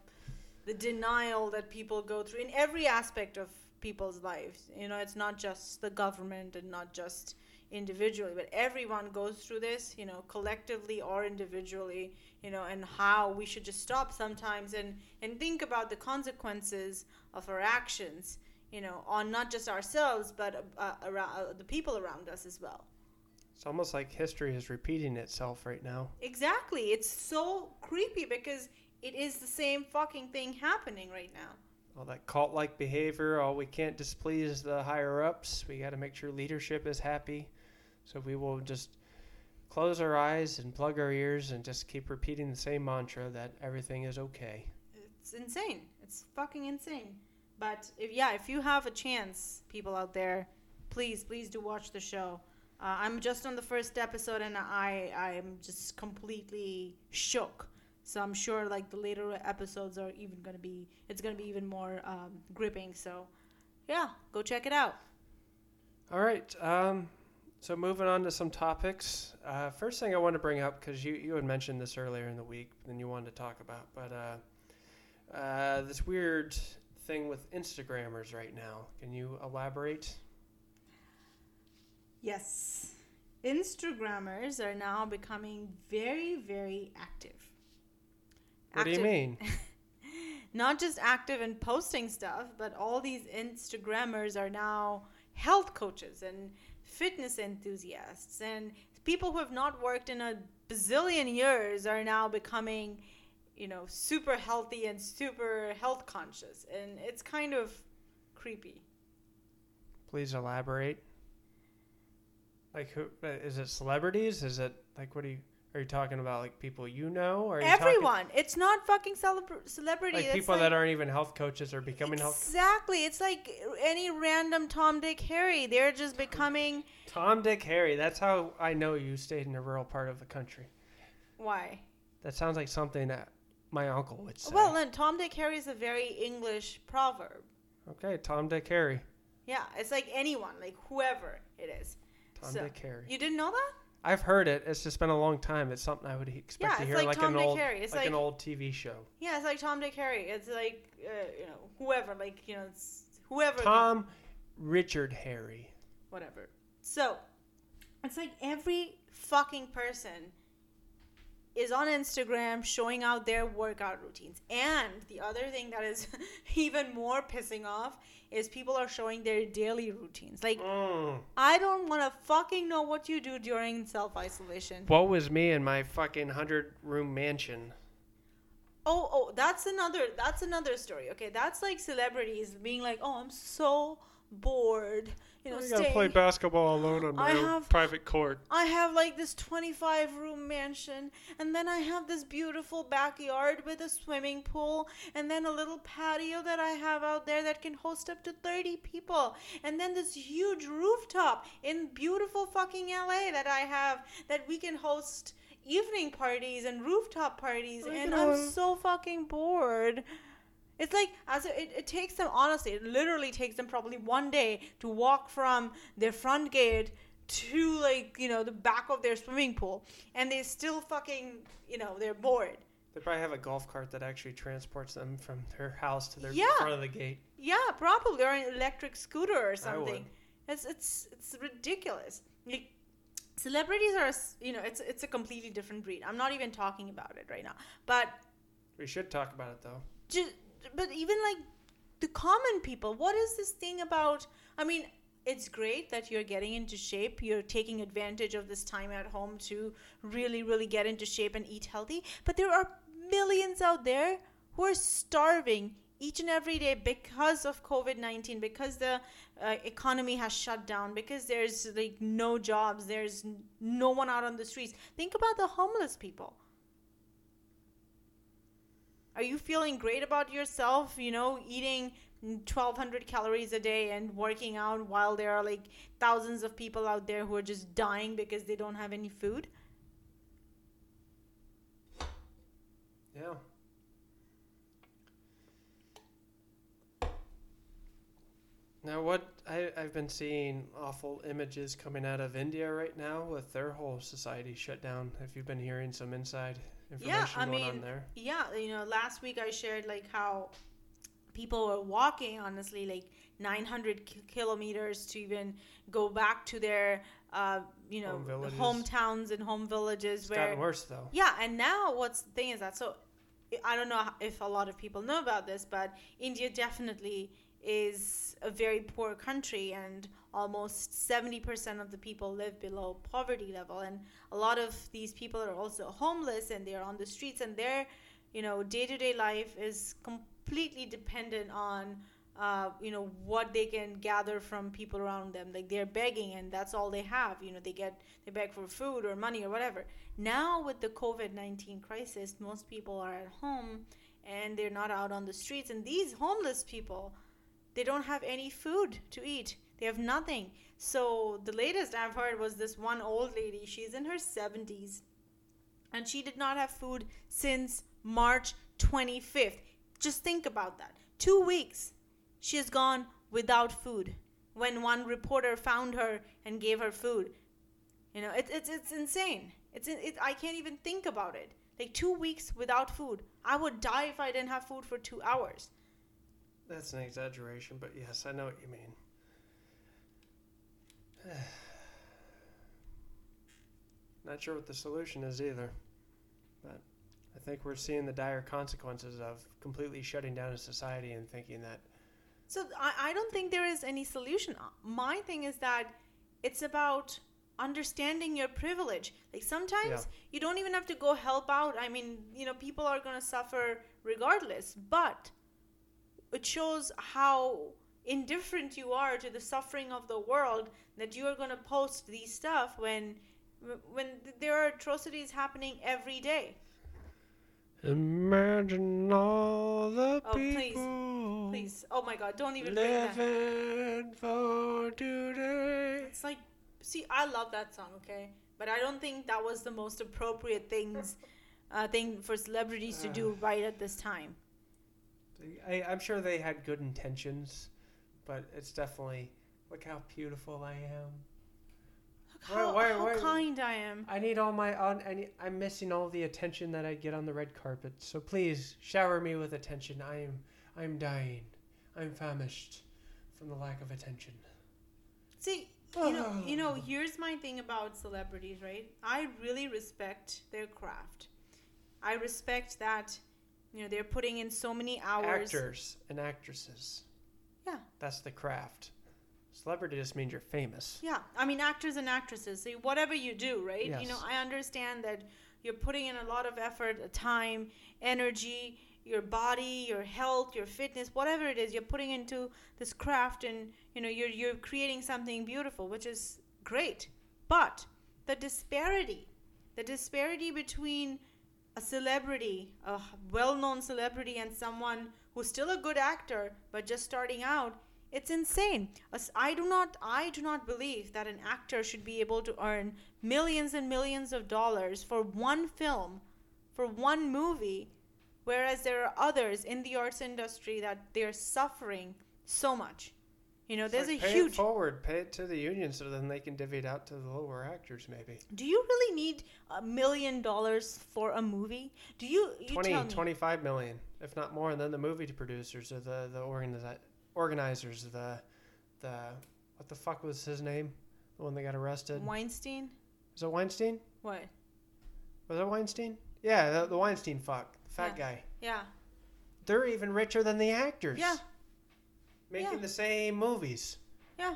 the denial that people go through in every aspect of people's lives. You know, it's not just the government and not just... individually, but everyone goes through this, you know, collectively or individually, you know, and how we should just stop sometimes and, and think about the consequences of our actions, you know, on not just ourselves, but uh, around uh, the people around us as well. It's almost like history is repeating itself right now. Exactly. It's so creepy because it is the same fucking thing happening right now. All that cult-like behavior, all we can't displease the higher-ups. We got to make sure leadership is happy. So we will just close our eyes and plug our ears and just keep repeating the same mantra that everything is okay. It's insane. It's fucking insane. But, if, yeah, if you have a chance, people out there, please, please do watch the show. Uh, I'm just on the first episode, and I I'm just completely shook. So I'm sure like the later episodes are even going to be, it's going to be even more um, gripping. So, yeah, go check it out. All right. Um, so moving on to some topics. Uh, first thing I want to bring up, because you, you had mentioned this earlier in the week, and you wanted to talk about, but uh, uh, this weird thing with Instagrammers right now. Can you elaborate? Yes. Instagrammers are now becoming very, very active. What active. Do you mean? Not just active in posting stuff, but all these Instagrammers are now health coaches and fitness enthusiasts. And people who have not worked in a bazillion years are now becoming, you know, super healthy and super health conscious. And it's kind of creepy. Please elaborate. Like, who is it? Celebrities? Is it like, what do you, are you talking about? Like people, you know, or everyone? Talking, it's not fucking celebra- celebrity. Like people like, that aren't even health coaches are becoming exactly, health. Exactly. It's like any random Tom, Dick, Harry. They're just Tom, becoming Tom, Dick, Harry. That's how I know you stayed in a rural part of the country. Why? That sounds like something that my uncle would say. Well, then Tom, Dick, Harry is a very English proverb. Okay, Tom, Dick, Harry. Yeah, it's like anyone, like whoever it is. Tom, so, Dick, Harry. You didn't know that? I've heard it. It's just been a long time. It's something I would expect yeah, to hear like, like, an, old, it's like, like an old T V show. Yeah, it's like Tom, Dick, Harry. It's like, uh, you know, whoever. Like, you know, it's whoever. Tom, the, Richard, Harry. Whatever. So, it's like every fucking person is on Instagram showing out their workout routines. And the other thing that is even more pissing off is people are showing their daily routines. Like, mm. I don't want to fucking know what you do during self-isolation. Woe was me in my fucking hundred-room mansion. Oh, oh, that's another, that's another story. Okay, that's like celebrities being like, oh, I'm so bored. You know, I gotta play basketball alone on my have, private court. I have like this twenty-five room mansion, and then I have this beautiful backyard with a swimming pool, and then a little patio that I have out there that can host up to thirty people, and then this huge rooftop in beautiful fucking L A that I have that we can host evening parties and rooftop parties, oh, and I'm so fucking bored. It's like, as a, it, it takes them, honestly, it literally takes them probably one day to walk from their front gate to, like, you know, the back of their swimming pool. And they still fucking, you know, they're bored. They probably have a golf cart that actually transports them from their house to their yeah. front of the gate. Yeah, probably. Or an electric scooter or something. I would. It's, it's, it's ridiculous. Like, celebrities are, you know, it's, it's a completely different breed. I'm not even talking about it right now. But we should talk about it, though. Just, But even like the common people, what is this thing about? I mean, it's great that you're getting into shape. You're taking advantage of this time at home to really, really get into shape and eat healthy. But there are millions out there who are starving each and every day because of covid nineteen, because the uh, economy has shut down, because there's like no jobs, there's no one out on the streets. Think about the homeless people. Are you feeling great about yourself, you know, eating twelve hundred calories a day and working out while there are like thousands of people out there who are just dying because they don't have any food? Yeah. Now what I, I've been seeing awful images coming out of India right now with their whole society shut down. If you've been hearing some inside information yeah, I going mean, on there. Yeah, you know, last week I shared like how people were walking, honestly, like nine hundred ki- kilometers to even go back to their uh, you know, home hometowns and home villages. It's where, gotten worse, though. Yeah, and now what's the thing is that, so I don't know if a lot of people know about this, but India definitely is a very poor country, and almost seventy percent of the people live below poverty level. And a lot of these people are also homeless, and they're on the streets, and their, you know, day-to-day life is completely dependent on, uh, you know, what they can gather from people around them. Like, they're begging, and that's all they have. You know, they get, they beg for food or money or whatever. Now with the covid nineteen crisis, most people are at home and they're not out on the streets. And these homeless people, they don't have any food to eat. They have nothing. So the latest I've heard was this one old lady. She's in her seventies, and she did not have food since March twenty-fifth. Just think about that. Two weeks she has gone without food, when one reporter found her and gave her food. You know, it, it's it's insane. It's it, I can't even think about it. Like, two weeks without food. I would die if I didn't have food for two hours. That's an exaggeration, but yes, I know what you mean. Not sure what the solution is either, but I think we're seeing the dire consequences of completely shutting down a society and thinking that. So I, I don't think there is any solution. My thing is that it's about understanding your privilege. Like, sometimes yeah. you don't even have to go help out. I mean, you know, people are going to suffer regardless, but it shows how indifferent you are to the suffering of the world that you are going to post these stuff when when there are atrocities happening every day. Imagine all the oh, people. Oh, please. Please. Oh, my God. Don't even play that. Living for today. It's like, see, I love that song, okay? But I don't think that was the most appropriate things, uh, thing for celebrities to do right at this time. I, I'm sure they had good intentions, but it's definitely, look how beautiful I am. How, why, why, how why, kind I am. I need all my, I need, I'm missing all the attention that I get on the red carpet. So please shower me with attention. I am, I'm dying. I'm famished from the lack of attention. See, oh. you know, you know, here's my thing about celebrities, right? I really respect their craft. I respect that, you know, they're putting in so many hours. Actors and actresses. Yeah. That's the craft. Celebrity just means you're famous. Yeah. I mean, actors and actresses. So whatever you do, right? Yes. You know, I understand that you're putting in a lot of effort, time, energy, your body, your health, your fitness, whatever it is you're putting into this craft, and, you know, you're you're creating something beautiful, which is great. But the disparity, the disparity between a celebrity, a well-known celebrity, and someone who's still a good actor but just starting out, it's insane. I do not, I do not believe that an actor should be able to earn millions and millions of dollars for one film, for one movie, whereas there are others in the arts industry that they're suffering so much. You know, it's there's like a pay huge it forward, pay it to the union, so then they can divvy it out to the lower actors, maybe. Do you really need a million dollars for a movie? Do you, you twenty, tell me. twenty-five million, if not more, and then the movie producers or the the organi- organizers, the the what the fuck was his name? The one that got arrested. Weinstein. Is it Weinstein? What? Was it Weinstein? Yeah, the, the Weinstein fuck, the fat yeah. guy. Yeah. They're even richer than the actors. Yeah. Making yeah. the same movies. Yeah.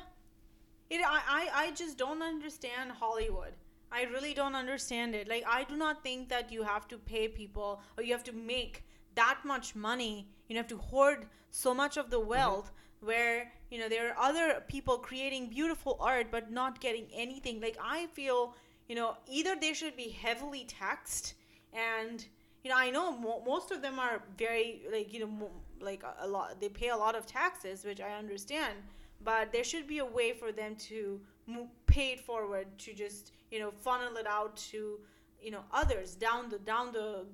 It, I, I, I just don't understand Hollywood. I really don't understand it. Like, I do not think that you have to pay people, or you have to make that much money. You have to hoard so much of the wealth mm-hmm. where, you know, there are other people creating beautiful art but not getting anything. Like, I feel, you know, either they should be heavily taxed, and, you know, I know mo- most of them are very, like, you know, mo- like a, a lot, they pay a lot of taxes, which I understand, but there should be a way for them to mo- pay it forward, to just, you know, funnel it out to, you know, others down the down the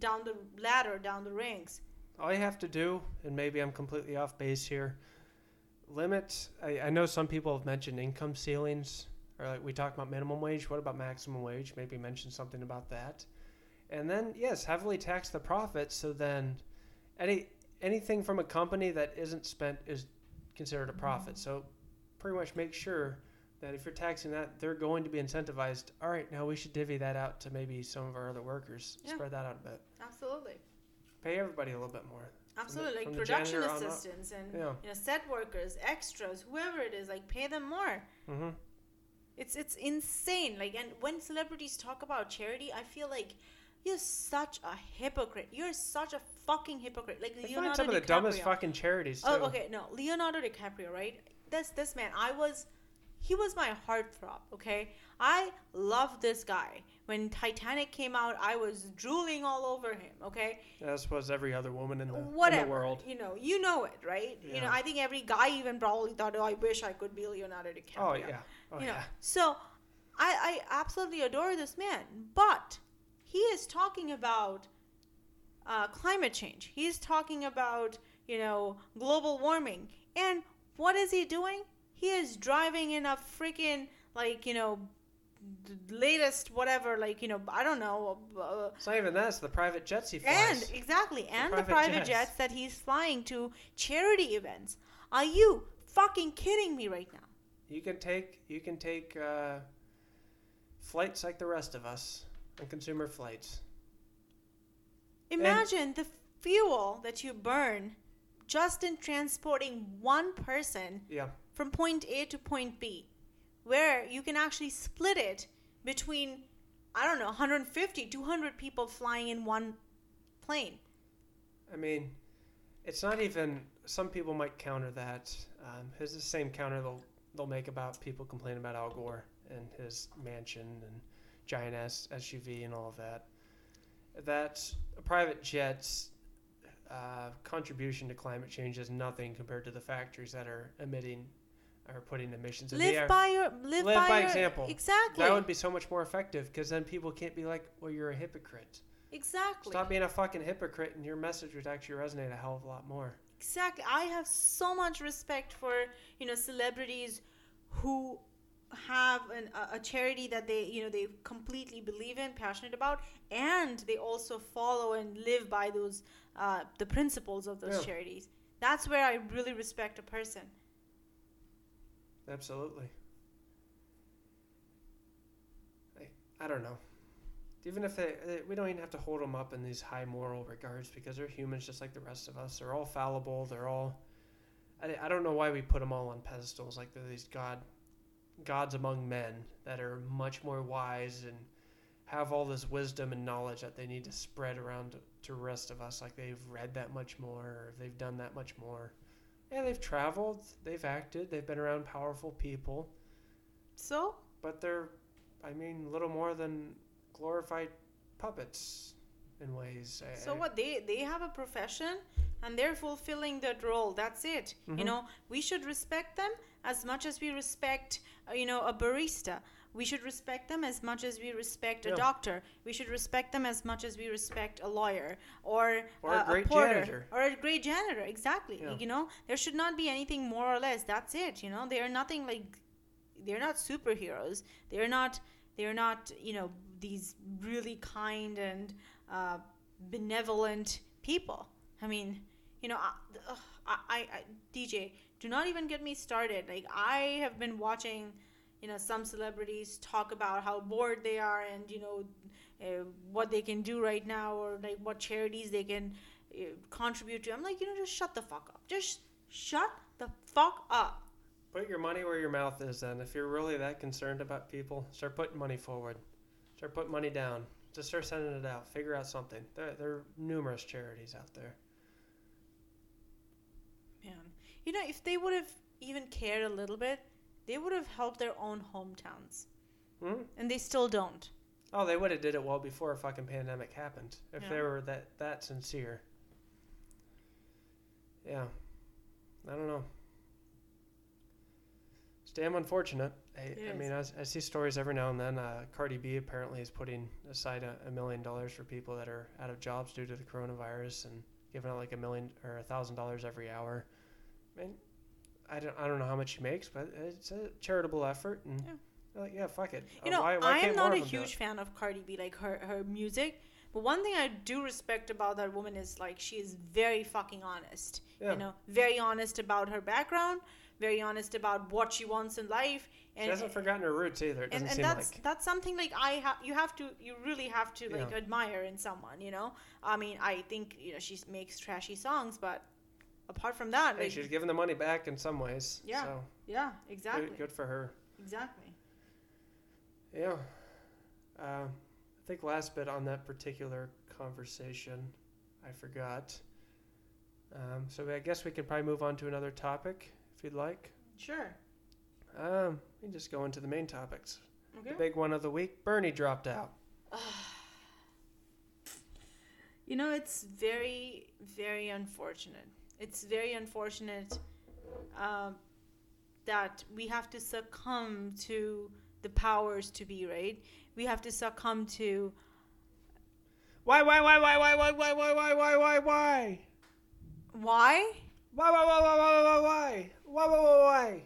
down the ladder, down the ranks. All you have to do, and maybe I'm completely off base here, limit. I, I know some people have mentioned income ceilings, or like we talk about minimum wage. What about maximum wage? Maybe mention something about that, and then yes, heavily tax the profits. So then, any. Anything from a company that isn't spent is considered a profit. So pretty much make sure that if you're taxing that, they're going to be incentivized. All right, now we should divvy that out to maybe some of our other workers. Yeah. Spread that out a bit. Absolutely. Pay everybody a little bit more. Absolutely, from the, from like production assistants and yeah. you know, set workers, extras, whoever it is, like pay them more. Mm-hmm. It's it's insane. Like, and when celebrities talk about charity, I feel like you're such a hypocrite. You're such a fucking hypocrite. Like I Leonardo DiCaprio. Some of the DiCaprio. dumbest fucking charities. Too. Oh, okay, no, Leonardo DiCaprio, right? This this man, I was, he was my heartthrob. Okay, I love this guy. When Titanic came out, I was drooling all over him, okay? As was every other woman in the, Whatever, in the world. You know, you know it, right? Yeah. You know, I think every guy even probably thought, oh, I wish I could be Leonardo DiCaprio. Oh, yeah. Oh, you know, yeah. So I, I absolutely adore this man. But he is talking about uh, climate change. He's talking about, you know, global warming. And what is he doing? He is driving in a freaking, like, you know, the latest whatever, like, you know, I don't know. Uh, it's not even that, it's the private jets he flies. And, exactly, and the private, the private jets. jets that he's flying to charity events. Are you fucking kidding me right now? You can take, you can take uh, flights like the rest of us, and consumer flights. Imagine and the fuel that you burn just in transporting one person yeah. from point A to point B. Where you can actually split it between, I don't know, one hundred fifty, two hundred people flying in one plane. I mean, it's not even, some people might counter that. Um, it's the same counter they'll, they'll make about people complaining about Al Gore and his mansion and giant-ass S U V and all of that. That a private jet's uh, contribution to climate change is nothing compared to the factories that are emitting or putting emissions in live the air. By your, live, live by, by your, example. Exactly. That would be so much more effective because then people can't be like, well, you're a hypocrite. Exactly. Stop being a fucking hypocrite and your message would actually resonate a hell of a lot more. Exactly. I have so much respect for, you know, celebrities who have an, a, a charity that they, you know, they completely believe in, passionate about, and they also follow and live by those, uh, the principles of those yeah. charities. That's where I really respect a person. Absolutely. I, I don't know. Even if they, they, we don't even have to hold them up in these high moral regards because they're humans just like the rest of us. They're all fallible. They're all, I, I don't know why we put them all on pedestals like they're these god, gods among men that are much more wise and have all this wisdom and knowledge that they need to spread around to, to the rest of us. Like they've read that much more or they've done that much more. Yeah, they've traveled, they've acted, they've been around powerful people. So? But they're, I mean, little more than glorified puppets in ways. So I, what, they, they have a profession and they're fulfilling that role. That's it. Mm-hmm. You know, we should respect them as much as we respect, uh, you know, a barista. We should respect them as much as we respect yeah. a doctor. We should respect them as much as we respect a lawyer or, or uh, a great a porter, janitor. Or a great janitor, exactly. Yeah. You know, there should not be anything more or less. That's it, you know. They are nothing like, they're not superheroes. They're not, they're not, you know, these really kind and uh, benevolent people. I mean, you know, I, I, I, D J, do not even get me started. Like, I have been watching... You know, some celebrities talk about how bored they are and, you know, uh, what they can do right now or, like, what charities they can uh, contribute to. I'm like, you know, just shut the fuck up. Just shut the fuck up. Put your money where your mouth is then. If you're really that concerned about people, start putting money forward. Start putting money down. Just start sending it out. Figure out something. There, there are numerous charities out there. Man. You know, if they would have even cared a little bit, they would have helped their own hometowns. Mm-hmm. And they still don't. Oh, they would have did it well before a fucking pandemic happened. If yeah. they were that, that sincere. Yeah. I don't know. It's damn unfortunate. I, I mean, I, I see stories every now and then. Uh, Cardi B apparently is putting aside a, a million dollars for people that are out of jobs due to the coronavirus and giving out like a million or a thousand dollars every hour. I mean, I don't, I don't know how much she makes, but it's a charitable effort. And yeah. Like, yeah, fuck it. You uh, know, why, why I am not a huge fan of Cardi B, like her, her music. But one thing I do respect about that woman is, like, she is very fucking honest. Yeah. You know, very honest about her background, very honest about what she wants in life. And she hasn't forgotten her roots either. It doesn't and, and seem that's, like that's something like I have. You have to. You really have to like yeah. admire in someone. You know. I mean, I think you know she makes trashy songs, but apart from that, hey, like, she's giving the money back in some ways. Yeah. So. Yeah. Exactly. Good, good for her. Exactly. Yeah. Uh, I think last bit on that particular conversation, I forgot. Um, so I guess we could probably move on to another topic if you'd like. Sure. Um, we can just go into the main topics. Okay. The big one of the week, Bernie dropped out. You know, it's very, very unfortunate. It's very unfortunate um, that we have to succumb to the powers to be, right? We have to succumb to... Why, why, why, why, why, why, why, why, why, why, why, why? Why? Why, why, why, why, why, why, why, why, why, why?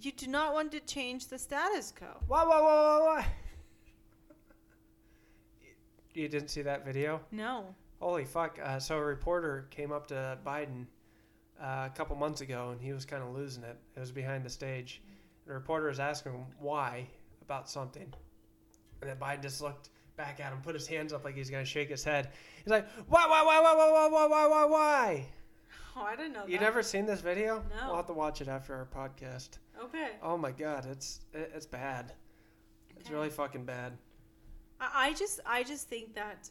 You do not want to change the status quo. Why, why, why, why, why? You didn't see that video? No. Holy fuck. Uh, so a reporter came up to Biden uh, a couple months ago, and he was kind of losing it. It was behind the stage. The reporter was asking him why about something. And then Biden just looked back at him, put his hands up like he's going to shake his head. He's like, why, why, why, why, why, why, why, why, why? Oh, I didn't know that. You never seen this video? No. We'll have to watch it after our podcast. Okay. Oh, my God. It's it's bad. Okay. It's really fucking bad. I just I just think that,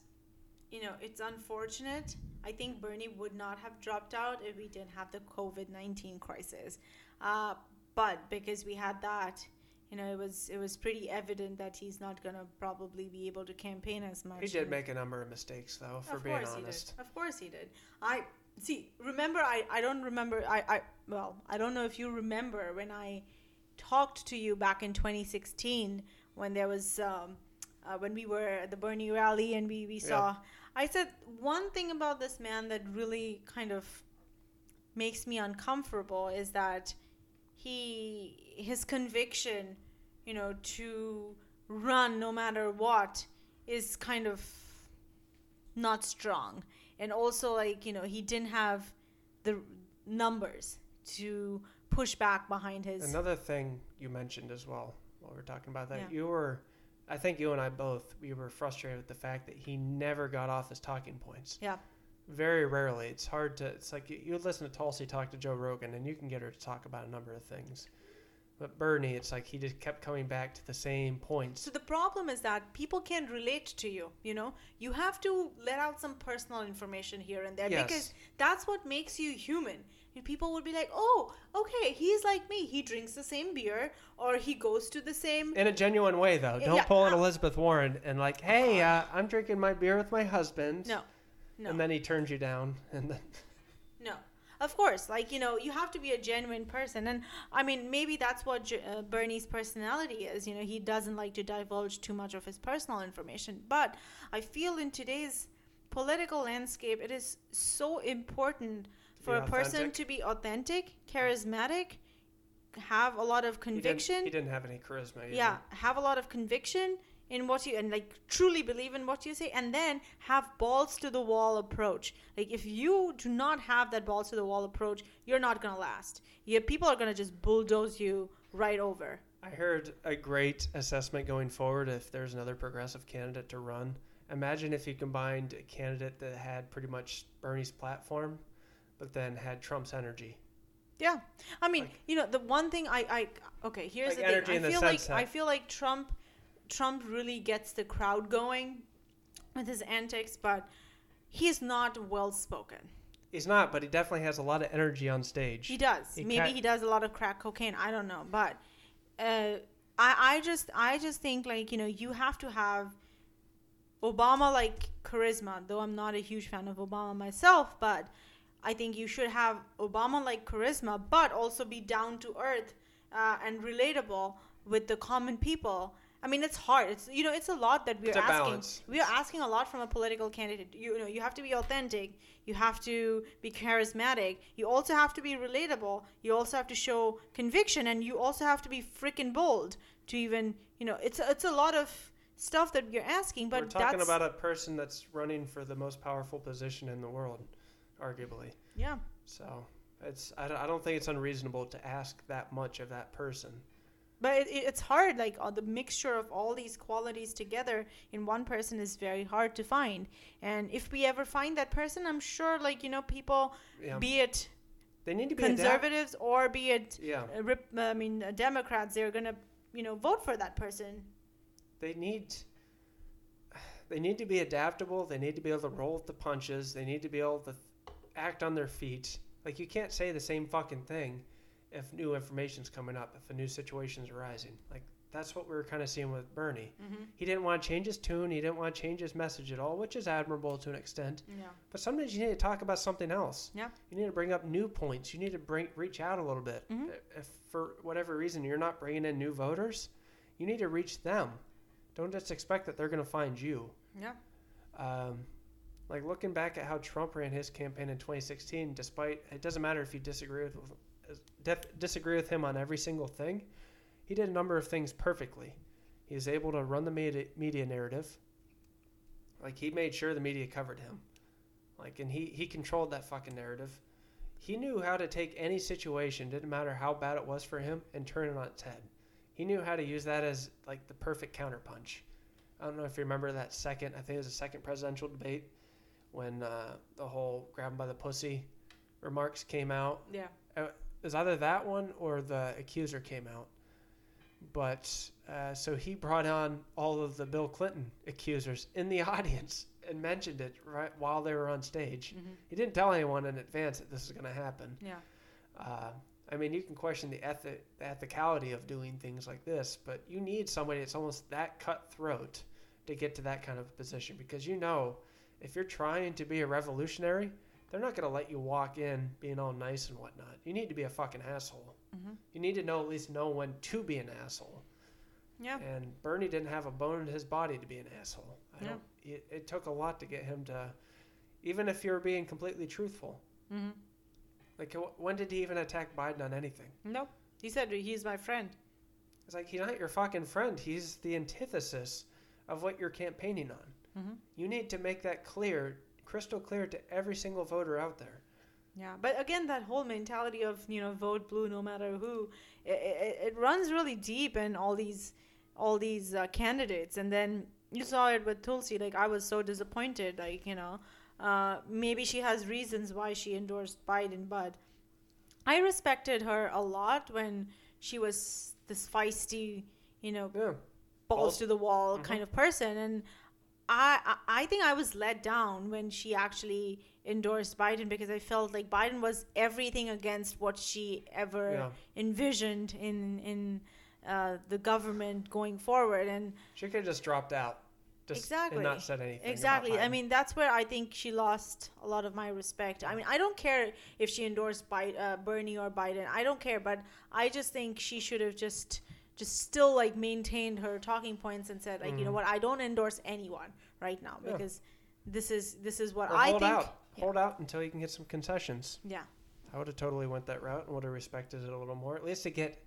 you know, it's unfortunate. I think Bernie would not have dropped out if we didn't have the covid nineteen crisis. Uh, but because we had that... You know, it was it was pretty evident that he's not going to probably be able to campaign as much. He did make a number of mistakes, though, if we're being honest. Of course he did. I see. Remember, I, I don't remember. I, I well, I don't know if you remember when I talked to you back in twenty sixteen when there was um, uh, when we were at the Bernie rally and we, we saw. Yeah. I said one thing about this man that really kind of makes me uncomfortable is that. He, his conviction, you know, to run no matter what is kind of not strong. And also, like, you know, he didn't have the numbers to push back behind his... Another thing you mentioned as well while we were talking about that, yeah. you were, I think you and I both, we were frustrated with the fact that he never got off his talking points. Yeah. Very rarely. It's hard to, it's like you, you listen to Tulsi talk to Joe Rogan and you can get her to talk about a number of things. But Bernie, it's like he just kept coming back to the same points. So the problem is that people can't relate to you, you know? You have to let out some personal information here and there yes. because that's what makes you human. And people would be like, oh, okay, he's like me. He drinks the same beer or he goes to the same... In a genuine way, though. Don't yeah. pull an Elizabeth Warren and like, hey, uh, I'm drinking my beer with my husband. No. No. And then he turns you down. And then No, of course. Like, you know, you have to be a genuine person. And, I mean, maybe that's what uh, Bernie's personality is. You know, he doesn't like to divulge too much of his personal information. But I feel in today's political landscape, it is so important for a person to be authentic, charismatic, have a lot of conviction. He didn't, he didn't have any charisma either. Yeah, have a lot of conviction. In what you and like truly believe in what you say, and then have balls to the wall approach. Like if you do not have that balls to the wall approach, you're not gonna last. Yeah, people are gonna just bulldoze you right over. I heard a great assessment going forward. If there's another progressive candidate to run, imagine if you combined a candidate that had pretty much Bernie's platform, but then had Trump's energy. Yeah, I mean, like, you know, the one thing I, I okay, here's like the thing. I feel like I feel like Trump. Trump really gets the crowd going with his antics, but he's not well-spoken. He's not, but he definitely has a lot of energy on stage. He does. He Maybe he does a lot of crack cocaine. I don't know. But uh, I, I just I just think, like, you know, you have to have Obama-like charisma, though I'm not a huge fan of Obama myself, but I think you should have Obama-like charisma, but also be down-to-earth uh, and relatable with the common people. I mean, it's hard. It's you know, it's a lot that we're asking. Balance. We are asking a lot from a political candidate. You, you know, you have to be authentic. You have to be charismatic. You also have to be relatable. You also have to show conviction, and you also have to be freaking bold to even you know. It's it's a lot of stuff that we're asking. But we're talking that's, about a person that's running for the most powerful position in the world, arguably. Yeah. So It's I don't, I don't think it's unreasonable to ask that much of that person. But it, it's hard, like uh, the mixture of all these qualities together in one person is very hard to find. And if we ever find that person, I'm sure, like, you know, people, yeah. be it they need to be conservatives adapt- or be it, yeah. uh, rip, uh, I mean, uh, Democrats, they're going to, you know, vote for that person. They need, they need to be adaptable. They need to be able to roll with the punches. They need to be able to act on their feet. Like, you can't say the same fucking thing if new information's coming up, if a new situation's arising. Like, that's what we were kind of seeing with Bernie. Mm-hmm. He didn't want to change his tune. He didn't want to change his message at all, which is admirable to an extent. Yeah. But sometimes you need to talk about something else. Yeah. You need to bring up new points. You need to bring reach out a little bit. Mm-hmm. If for whatever reason you're not bringing in new voters, you need to reach them. Don't just expect that they're going to find you. Yeah. Um, like, looking back at how Trump ran his campaign in twenty sixteen, despite it doesn't matter if you disagree with def- disagree with him on every single thing, he did a number of things perfectly. He was able to run the media, media narrative. Like, he made sure the media covered him. Like, and he, he controlled that fucking narrative. He knew how to take any situation, didn't matter how bad it was for him, and turn it on its head. He knew how to use that as, like, the perfect counterpunch. I don't know if you remember that second, I think it was the second presidential debate when uh, the whole grab him by the pussy remarks came out. Yeah. It was either that one or the accuser came out. But uh, so he brought on all of the Bill Clinton accusers in the audience and mentioned it right while they were on stage. Mm-hmm. He didn't tell anyone in advance that this was going to happen. Yeah. Uh, I mean, you can question the, ethi- the ethicality of doing things like this, but you need somebody that's almost that cutthroat to get to that kind of position, because you know if you're trying to be a revolutionary, they're not going to let you walk in being all nice and whatnot. You need to be a fucking asshole. Mm-hmm. You need to know at least know when to be an asshole. Yeah. And Bernie didn't have a bone in his body to be an asshole. I yeah. don't, it, it took a lot to get him to, even if you're being completely truthful. Mm-hmm. Like, when did he even attack Biden on anything? No. He said, he's my friend. It's like, he's not your fucking friend. He's the antithesis of what you're campaigning on. Mm-hmm. You need to make that clear, crystal clear to every single voter out there. Yeah. But again, that whole mentality of, you know, vote blue no matter who, it, it, it runs really deep in all these, all these uh, candidates. And then you saw it with Tulsi. Like, I was so disappointed, like, you know. Uh, maybe she has reasons why she endorsed Biden, but I respected her a lot when she was this feisty, you know, yeah. balls to the wall mm-hmm. kind of person. And I, I think I was let down when she actually endorsed Biden, because I felt like Biden was everything against what she ever yeah. envisioned in, in uh, the government going forward. And she could have just dropped out. Just exactly. And not said anything exactly. I mean, that's where I think she lost a lot of my respect. I mean, I don't care if she endorsed Bi- uh, Bernie or Biden. I don't care, but I just think she should have just, just still like maintained her talking points and said, like, mm. you know what, I don't endorse anyone right now because yeah. this is this is what or I hold think. Hold out, yeah. hold out until you can get some concessions. Yeah, I would have totally went that route and would have respected it a little more, at least to get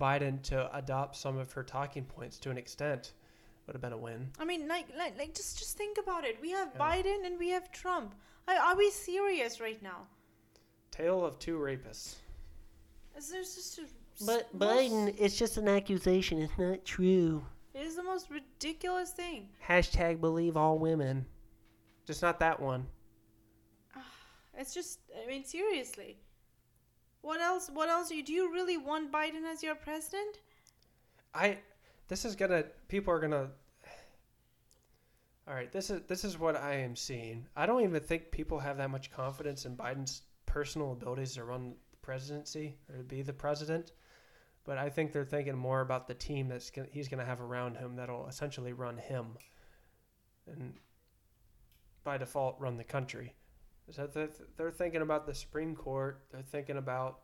Biden to adopt some of her talking points to an extent. Would have been a win. I mean, like, like, like just, just think about it. We have yeah. Biden and we have Trump. Are, are we serious right now? Tale of two rapists. Is there just a but most, Biden, it's just an accusation. It's not true. It is the most ridiculous thing. Hashtag believe all women. Just not that one. It's just, I mean, seriously. What else? What else? Do you, do you really want Biden as your president? I... This is gonna. People are gonna. All right. This is this is what I am seeing. I don't even think people have that much confidence in Biden's personal abilities to run the presidency or to be the president. But I think they're thinking more about the team that's gonna, he's gonna have around him that'll essentially run him, and by default run the country. So they're, they're thinking about the Supreme Court. They're thinking about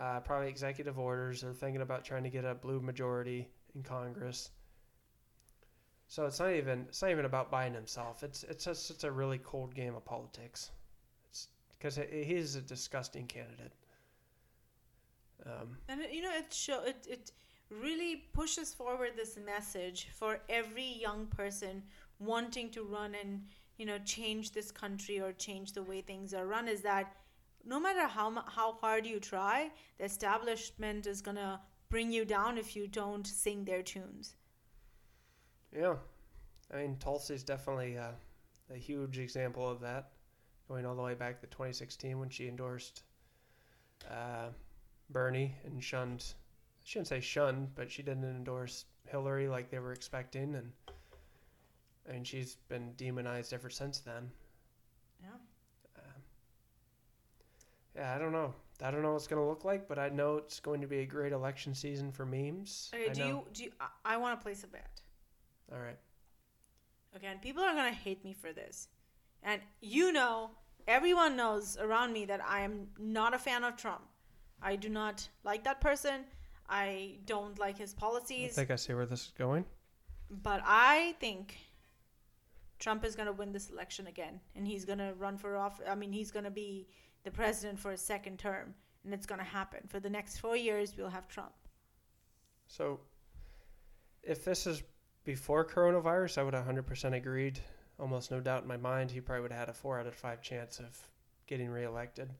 uh, probably executive orders. They're thinking about trying to get a blue majority in Congress. So it's not even it's not even about Biden himself. It's it's just it's a really cold game of politics. It's because it, it, he's a disgusting candidate. Um, and it, you know it show it it really pushes forward this message for every young person wanting to run and you know change this country or change the way things are run, is that no matter how how hard you try, the establishment is going to bring you down if you don't sing their tunes. Yeah. I mean, Tulsi's definitely uh, a huge example of that, going all the way back to twenty sixteen when she endorsed uh, Bernie and shunned, I shouldn't say shunned, but she didn't endorse Hillary like they were expecting. And I mean, she's been demonized ever since then. Yeah. Uh, yeah, I don't know. I don't know what it's going to look like, but I know it's going to be a great election season for memes. Okay, I do know. you do you, I, I want to place a bet. All right. Okay, and people are going to hate me for this. And you know, everyone knows around me that I am not a fan of Trump. I do not like that person. I don't like his policies. I think I see where this is going. But I think Trump is going to win this election again. And he's going to run for office. I mean, he's going to be the president for a second term. And it's going to happen. For the next four years, we'll have Trump. So, if this is before coronavirus, I would one hundred percent agreed. Almost no doubt in my mind, he probably would have had a four out of five chance of getting reelected.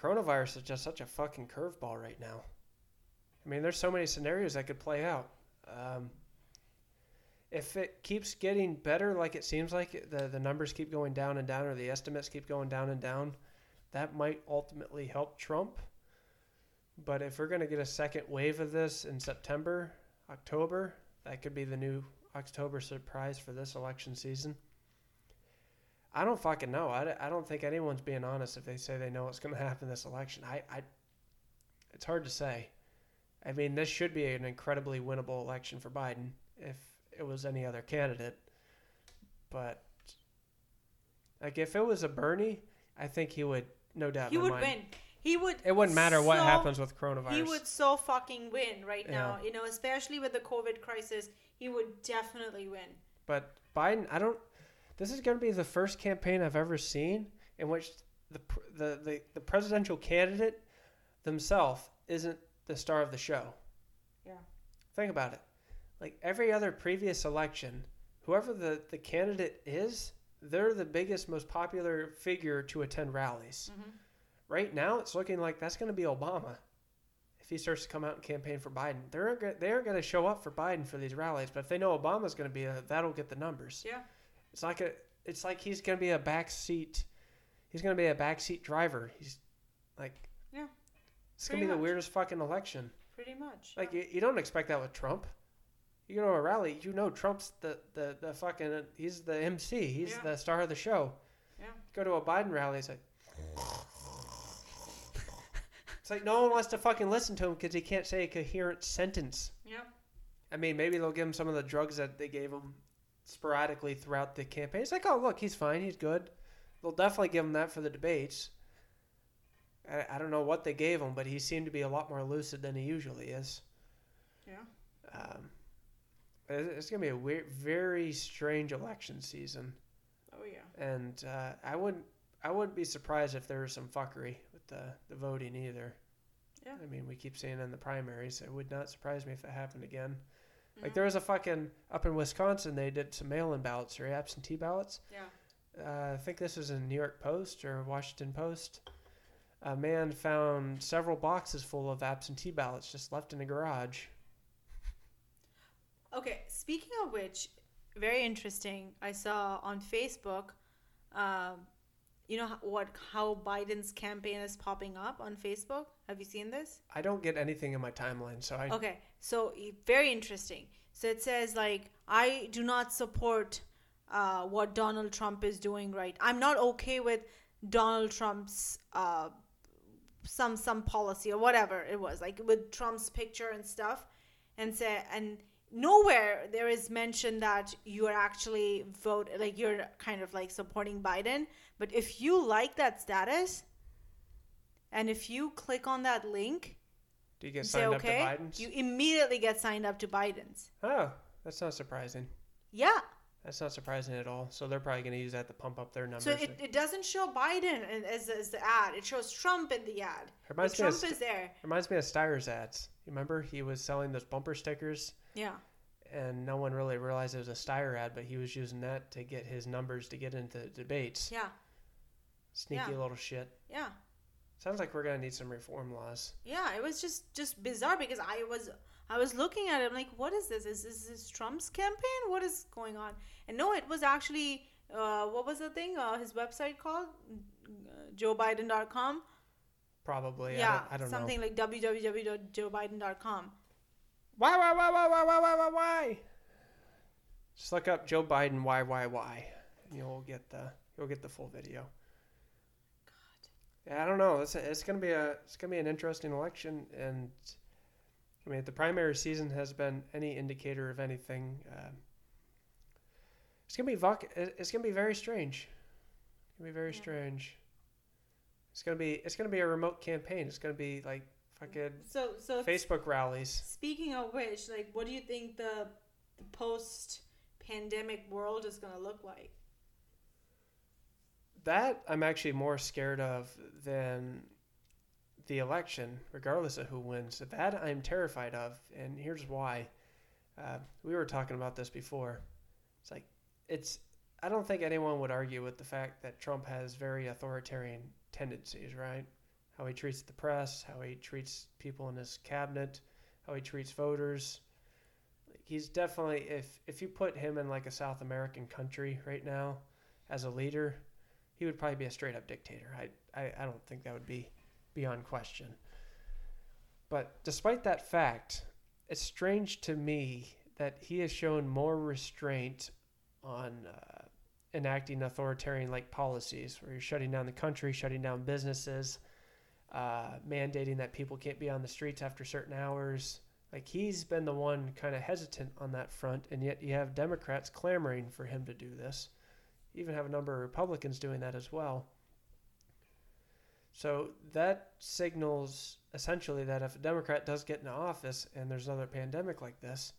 Coronavirus is just such a fucking curveball right now. I mean, there's so many scenarios that could play out. Um, if it keeps getting better, like it seems like it, the, the numbers keep going down and down, or the estimates keep going down and down, that might ultimately help Trump. But if we're going to get a second wave of this in September, October, that could be the new October surprise for this election season. I don't fucking know. I, I don't think anyone's being honest if they say they know what's going to happen this election. I, I, it's hard to say. I mean, this should be an incredibly winnable election for Biden if it was any other candidate. But like, if it was a Bernie, I think he would, no doubt. He would mind. win. He would. It wouldn't matter so, what happens with coronavirus. He would so fucking win right now. Yeah. You know, especially with the COVID crisis, he would definitely win. But Biden, I don't. This is going to be the first campaign I've ever seen in which the the the, the presidential candidate themselves isn't the star of the show. Yeah. Think about it. Like every other previous election, whoever the, the candidate is, they're the biggest, most popular figure to attend rallies. Mm-hmm. Right now, it's looking like that's going to be Obama if he starts to come out and campaign for Biden. They're they're going to show up for Biden for these rallies, but if they know Obama's going to be a, that'll get the numbers. Yeah, it's like a it's like he's going to be a backseat. He's going to be a backseat driver. He's like yeah, it's going to be much. the weirdest fucking election. Pretty much. Like yeah. you, you don't expect that with Trump. You know, a rally, you know Trump's the the, the fucking he's the M C. He's yeah. the star of the show. Yeah. Go to a Biden rally, it's like. It's like no one wants to fucking listen to him because he can't say a coherent sentence. Yeah. I mean, maybe they'll give him some of the drugs that they gave him sporadically throughout the campaign. It's like, oh, look, he's fine. He's good. They'll definitely give him that for the debates. I, I don't know what they gave him, but he seemed to be a lot more lucid than he usually is. Yeah. Um, it's going to be a weird, very strange election season. Oh, yeah. And uh, I wouldn't. I wouldn't be surprised if there was some fuckery with the, the voting either. Yeah. I mean, we keep seeing in the primaries. It would not surprise me if that happened again. Mm-hmm. Like, there was a fucking... Up in Wisconsin, they did some mail-in ballots or absentee ballots. Yeah. Uh, I think this was in New York Post or Washington Post. A man found several boxes full of absentee ballots just left in a garage. Okay, speaking of which, very interesting. I saw on Facebook... Um, You know what? How Biden's campaign is popping up on Facebook? Have you seen this? I don't get anything in my timeline, so I... Okay, so very interesting. So it says, like, I do not support uh, what Donald Trump is doing right. I'm not okay with Donald Trump's uh, some some policy or whatever it was, like with Trump's picture and stuff. And say, and nowhere there is mention that you are actually vote like you're kind of like supporting Biden. But if you like that status, and if you click on that link, do you get signed up to Biden's? You immediately get signed up to Biden's. Oh, that's not surprising. Yeah. That's not surprising at all. So they're probably going to use that to pump up their numbers. So it, it doesn't show Biden as, as the ad. It shows Trump in the ad. Reminds me Trump of, is there. Reminds me of Steyer's ads. You remember? He was selling those bumper stickers. Yeah. And no one really realized it was a Steyer ad, but he was using that to get his numbers to get into debates. Yeah. Sneaky yeah. little shit. Yeah. Sounds like we're going to need some reform laws. Yeah, it was just, just bizarre because I was I was looking at it. I'm like, what is this? Is, is this Trump's campaign? What is going on? And no, it was actually, uh, what was the thing? Uh, his website called? Joe Biden dot com? Probably. Yeah, I don't, I don't something know. Something like w w w dot joe biden dot com. Why, why, why, why, why, why, why, why, why? Just look up Joe Biden, why, why, why. And you'll get the, you'll get the full video. I don't know. It's a, it's gonna be a it's gonna be an interesting election, and I mean, if the primary season has been any indicator of anything, um, it's gonna be voc- it's gonna be very strange. It's gonna be very yeah. strange. It's gonna be it's gonna be a remote campaign. It's gonna be like fucking so, so Facebook rallies. Speaking of which, like, what do you think the, the post-pandemic world is gonna look like? That I'm actually more scared of than the election, regardless of who wins. That I'm terrified of, and here's why. Uh, we were talking about this before. It's like, it's. I don't think anyone would argue with the fact that Trump has very authoritarian tendencies, right? How he treats the press, how he treats people in his cabinet, how he treats voters. Like, he's definitely, if if you put him in like a South American country right now as a leader, he would probably be a straight-up dictator. I, I, I don't think that would be beyond question. But despite that fact, it's strange to me that he has shown more restraint on uh, enacting authoritarian-like policies, where you're shutting down the country, shutting down businesses, uh, mandating that people can't be on the streets after certain hours. Like, he's been the one kind of hesitant on that front, and yet you have Democrats clamoring for him to do this. Even have a number of Republicans doing that as well. So that signals essentially that if a Democrat does get into office and there's another pandemic like this,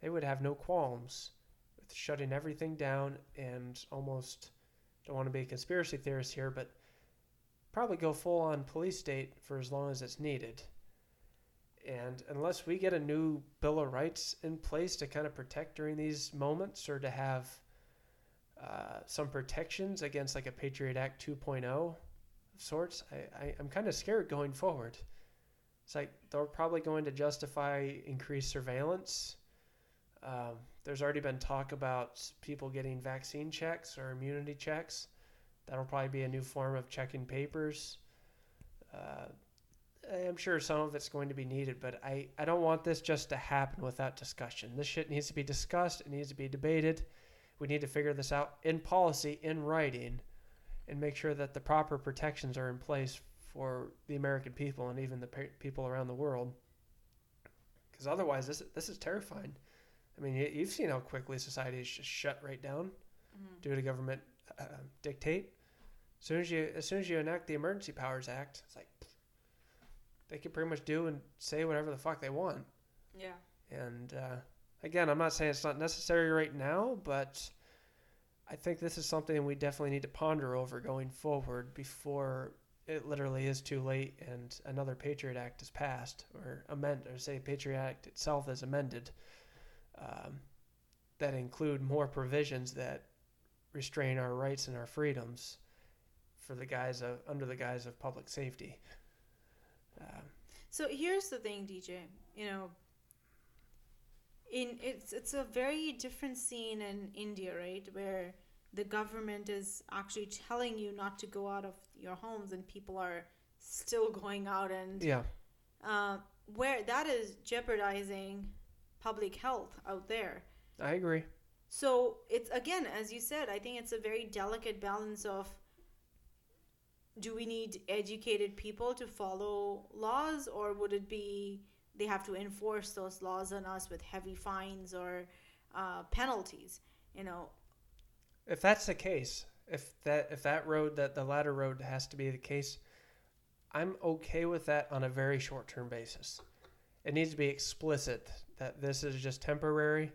they would have no qualms with shutting everything down and almost, don't want to be a conspiracy theorist here, but probably go full on police state for as long as it's needed. And unless we get a new Bill of Rights in place to kind of protect during these moments, or to have Uh, some protections against like a Patriot Act two point oh of sorts, I, I, I'm kind of scared going forward. It's like they're probably going to justify increased surveillance. Um, there's already been talk about people getting vaccine checks or immunity checks. That'll probably be a new form of checking papers. Uh, I'm sure some of it's going to be needed, but I, I don't want this just to happen without discussion. This shit needs to be discussed. It needs to be debated. We need to figure this out in policy, in writing, and make sure that the proper protections are in place for the American people and even the pe- people around the world. Because otherwise, this this is terrifying. I mean, you, you've seen how quickly society is just shut right down mm-hmm. due to government uh, dictate. As soon as you as soon as you enact the Emergency Powers Act, it's like pfft, they can pretty much do and say whatever the fuck they want. Yeah. And uh, again, I'm not saying it's not necessary right now, but I think this is something we definitely need to ponder over going forward before it literally is too late and another Patriot Act is passed or amended, or say Patriot Act itself is amended, um, that include more provisions that restrain our rights and our freedoms for the guise of under the guise of public safety. Um, so here's the thing, D J. You know, In it's it's a very different scene in India, right, where the government is actually telling you not to go out of your homes, and people are still going out, and yeah, uh, where that is jeopardizing public health out there. I agree. So it's, again, as you said, I think it's a very delicate balance of, do we need educated people to follow laws, or would it be they have to enforce those laws on us with heavy fines or uh, penalties, you know. If that's the case, if that if that road, that the latter road has to be the case, I'm okay with that on a very short-term basis. It needs to be explicit that this is just temporary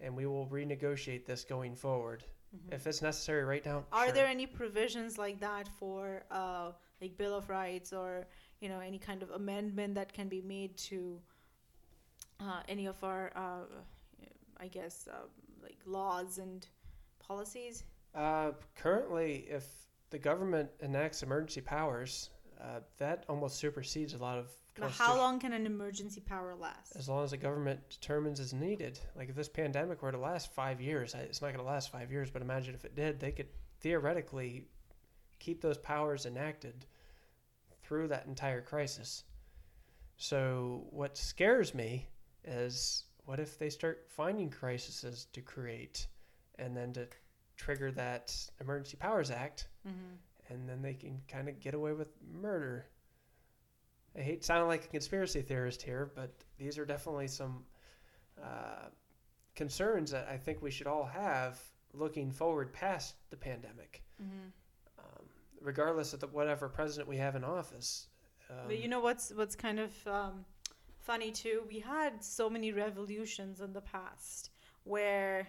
and we will renegotiate this going forward. Mm-hmm. If it's necessary right now, Are sure. there any provisions like that for uh, like Bill of Rights or, you know, any kind of amendment that can be made to uh, any of our, uh, I guess, uh, like laws and policies? Uh, currently, if the government enacts emergency powers, uh, that almost supersedes a lot of. But how long can an emergency power last? As long as the government determines is needed. Like if this pandemic were to last five years, it's not going to last five years, but imagine if it did, they could theoretically keep those powers enacted through that entire crisis. So what scares me is what if they start finding crises to create and then to trigger that Emergency Powers Act, mm-hmm. and then they can kind of get away with murder. I hate sounding like a conspiracy theorist here, but these are definitely some uh, concerns that I think we should all have looking forward past the pandemic, mm-hmm. um, regardless of the, whatever president we have in office. Um, but you know what's what's kind of um, funny too? We had so many revolutions in the past where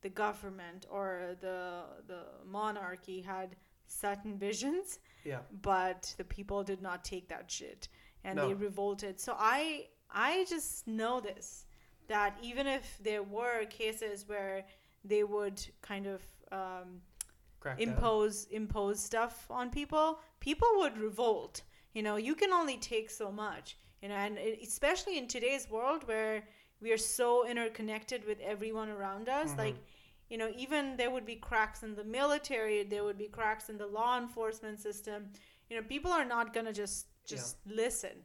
the government or the the monarchy had certain visions, yeah, but the people did not take that shit and no. they revolted. So I I just know this, that even if there were cases where they would kind of um, impose down. impose stuff on people, people would revolt. You know, you can only take so much, you know, and especially in today's world where we are so interconnected with everyone around us, mm-hmm. like, you know, even there would be cracks in the military, there would be cracks in the law enforcement system. You know, people are not going to just, just yeah. listen.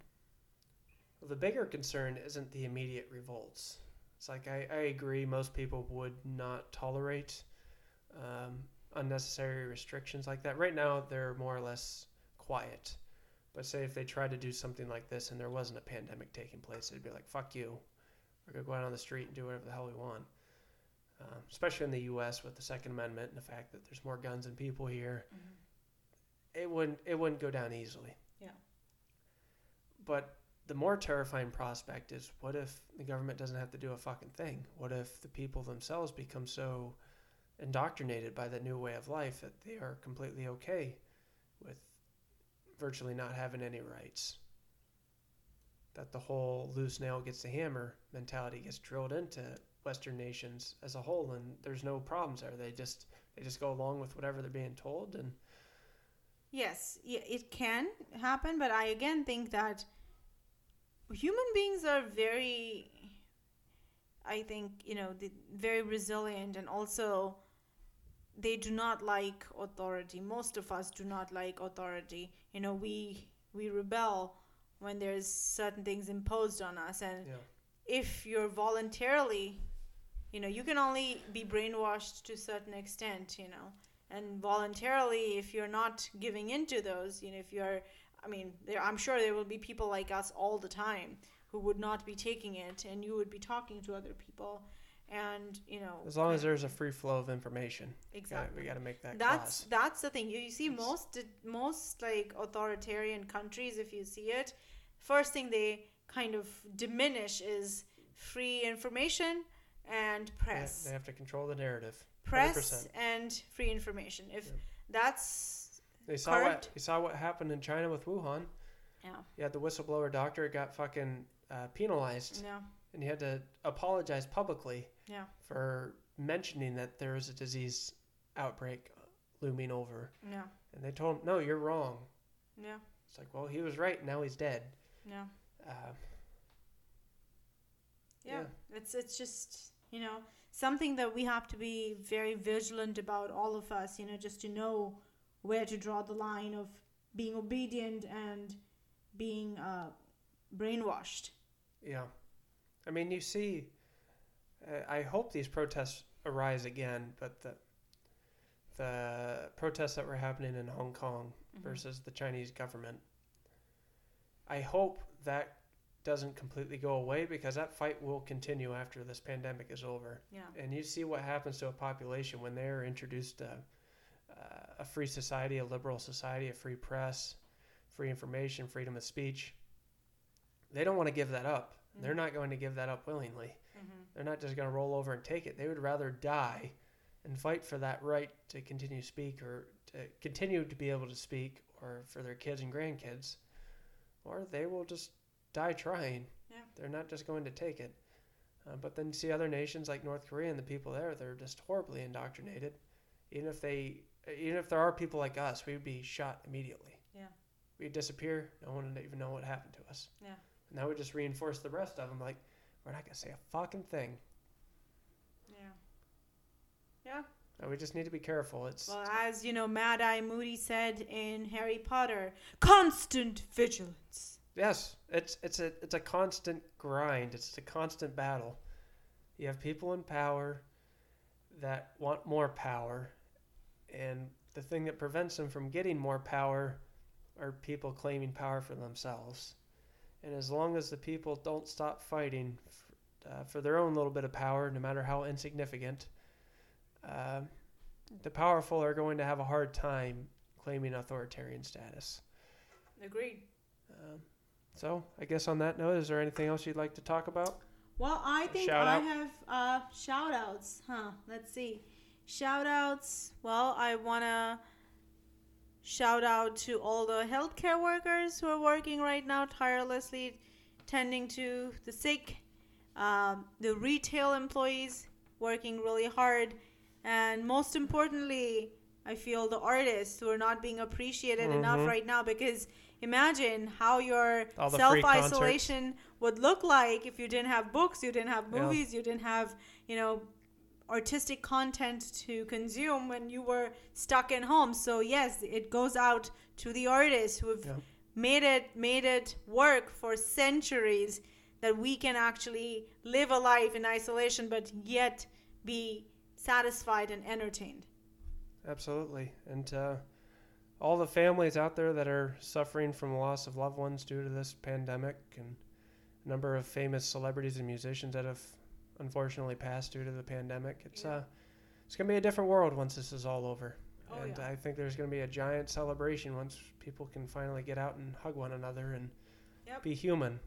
Well, the bigger concern isn't the immediate revolts. It's like, I, I agree, most people would not tolerate um, unnecessary restrictions like that. Right now, they're more or less quiet. But say if they tried to do something like this and there wasn't a pandemic taking place, they'd be like, fuck you. We're going to go out on the street and do whatever the hell we want. Um, especially in the U S with the Second Amendment and the fact that there's more guns and people here. Mm-hmm. It wouldn't it wouldn't go down easily. Yeah. But the more terrifying prospect is what if the government doesn't have to do a fucking thing? What if the people themselves become so indoctrinated by the new way of life that they are completely okay with virtually not having any rights? That the whole loose nail gets the hammer mentality gets drilled into Western nations as a whole, and there's no problems there. They just they just go along with whatever they're being told. And yes, it can happen, but I again think that human beings are very, I think, you know, very resilient, and also they do not like authority. Most of us do not like authority. You know, we we rebel when there's certain things imposed on us. And yeah. if you're voluntarily, you know, you can only be brainwashed to a certain extent, you know, and voluntarily, if you're not giving into those, you know, if you're, I mean, there, I'm sure there will be people like us all the time who would not be taking it, and you would be talking to other people. And, you know, as long as there's a free flow of information, exactly, we got to make that. That's class. That's the thing. You, you see, it's, most most like authoritarian countries, if you see it, first thing they kind of diminish is free information and press. They have, they have to control the narrative. Press one hundred percent. And free information. If yeah. that's they saw current, what they saw what happened in China with Wuhan. Yeah. Yeah, the whistleblower doctor got fucking uh, penalized. Yeah. And you had to apologize publicly yeah. for mentioning that there was a disease outbreak looming over. Yeah. And they told him, no, you're wrong. Yeah. It's like, well, he was right. Now he's dead. Yeah. Uh, yeah. yeah. It's it's just, you know, something that we have to be very vigilant about, all of us, you know, just to know where to draw the line of being obedient and being uh, brainwashed. Yeah. I mean, you see, uh, I hope these protests arise again, but the the protests that were happening in Hong Kong mm-hmm. versus the Chinese government, I hope that doesn't completely go away, because that fight will continue after this pandemic is over. Yeah. And you see what happens to a population when they're introduced to uh, a free society, a liberal society, a free press, free information, freedom of speech. They don't want to give that up. They're not going to give that up willingly. Mm-hmm. They're not just going to roll over and take it. They would rather die and fight for that right to continue to speak, or to continue to be able to speak, or for their kids and grandkids, or they will just die trying. Yeah. They're not just going to take it. Uh, but then you see other nations like North Korea and the people there, they're just horribly indoctrinated. Even if they, even if there are people like us, we would be shot immediately. Yeah. we'd disappear. No one would even know what happened to us. Yeah. And that would just reinforce the rest of them. Like, we're not going to say a fucking thing. Yeah. Yeah. No, we just need to be careful. It's Well, as you know, Mad Eye Moody said in Harry Potter, constant vigilance. Yes. It's it's a it's a constant grind. It's a constant battle. You have people in power that want more power, and the thing that prevents them from getting more power are people claiming power for themselves. And as long as the people don't stop fighting f- uh, for their own little bit of power, no matter how insignificant, uh, the powerful are going to have a hard time claiming authoritarian status. Agreed. Uh, so I guess on that note, is there anything else you'd like to talk about? Well, I think Shout I out. have uh, shout-outs. Huh, let's see. Shout-outs. Well, I want to shout-out to all the healthcare workers who are working right now tirelessly, tending to the sick, um, the retail employees working really hard, and most importantly, I feel the artists who are not being appreciated mm-hmm. enough right now, because imagine how your self-isolation would look like if you didn't have books, you didn't have movies, yeah. you didn't have, you know, artistic content to consume when you were stuck at home. So yes, it goes out to the artists who have yeah. made it, made it work for centuries, that we can actually live a life in isolation, but yet be satisfied and entertained. Absolutely. And uh, all the families out there that are suffering from the loss of loved ones due to this pandemic, and a number of famous celebrities and musicians that have unfortunately passed due to the pandemic. It's yeah. uh, it's going to be a different world once this is all over. Oh, and yeah. I think there's going to be a giant celebration once people can finally get out and hug one another and yep. be human.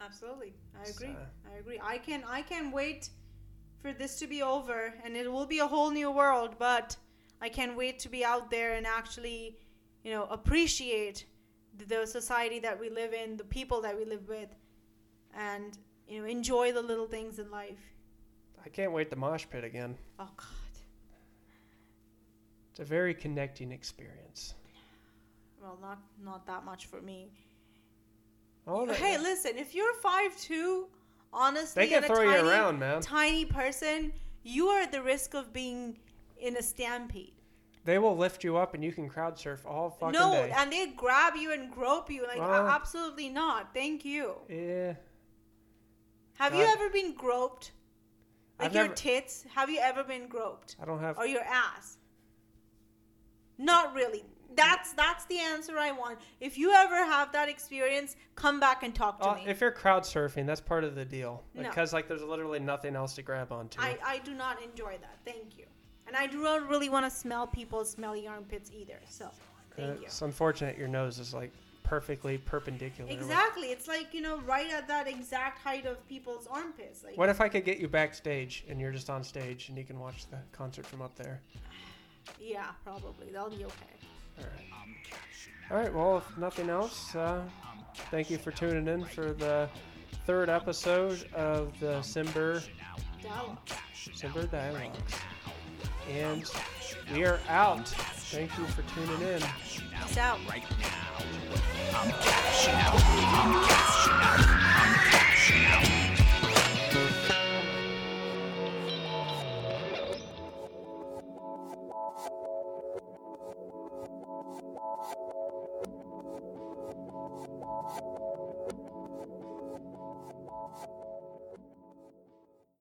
Absolutely. I agree. Uh, I agree. I can I can wait for this to be over, and it will be a whole new world, but I can't wait to be out there and actually, you know, appreciate the society that we live in, the people that we live with, and, you know, enjoy the little things in life. I can't wait to mosh pit again. Oh, God. It's a very connecting experience. Well, not not that much for me. Oh, hey, listen, if you're five foot two, honestly, they can throw you around, man. Tiny person, you are at the risk of being in a stampede. They will lift you up and you can crowd surf all fucking day. No, and they grab you and grope you. Like, well, absolutely not. Thank you. Yeah. Have God. you ever been groped? Like I've your never, tits? Have you ever been groped? I don't have. Or your ass? Not really. That's that's the answer I want. If you ever have that experience, come back and talk to uh, me. If you're crowd surfing, that's part of the deal. Because no. like there's literally nothing else to grab onto. I, I do not enjoy that. Thank you. And I do not really want to smell people's smelly armpits either. So, thank uh, you. It's unfortunate your nose is like perfectly perpendicular. Exactly. It's like, you know, right at that exact height of people's armpits. Like, what if I could get you backstage and you're just on stage and you can watch the concert from up there? Yeah, probably. That'll be okay. All right. All right. Well, if nothing else, uh, thank you for tuning in for the third episode of the Simber Dialogue. Simber Dialogues. And we are out. Thank you for tuning in. Peace out. Right now. I'm cashing out. I'm cashing out. I'm cashing out.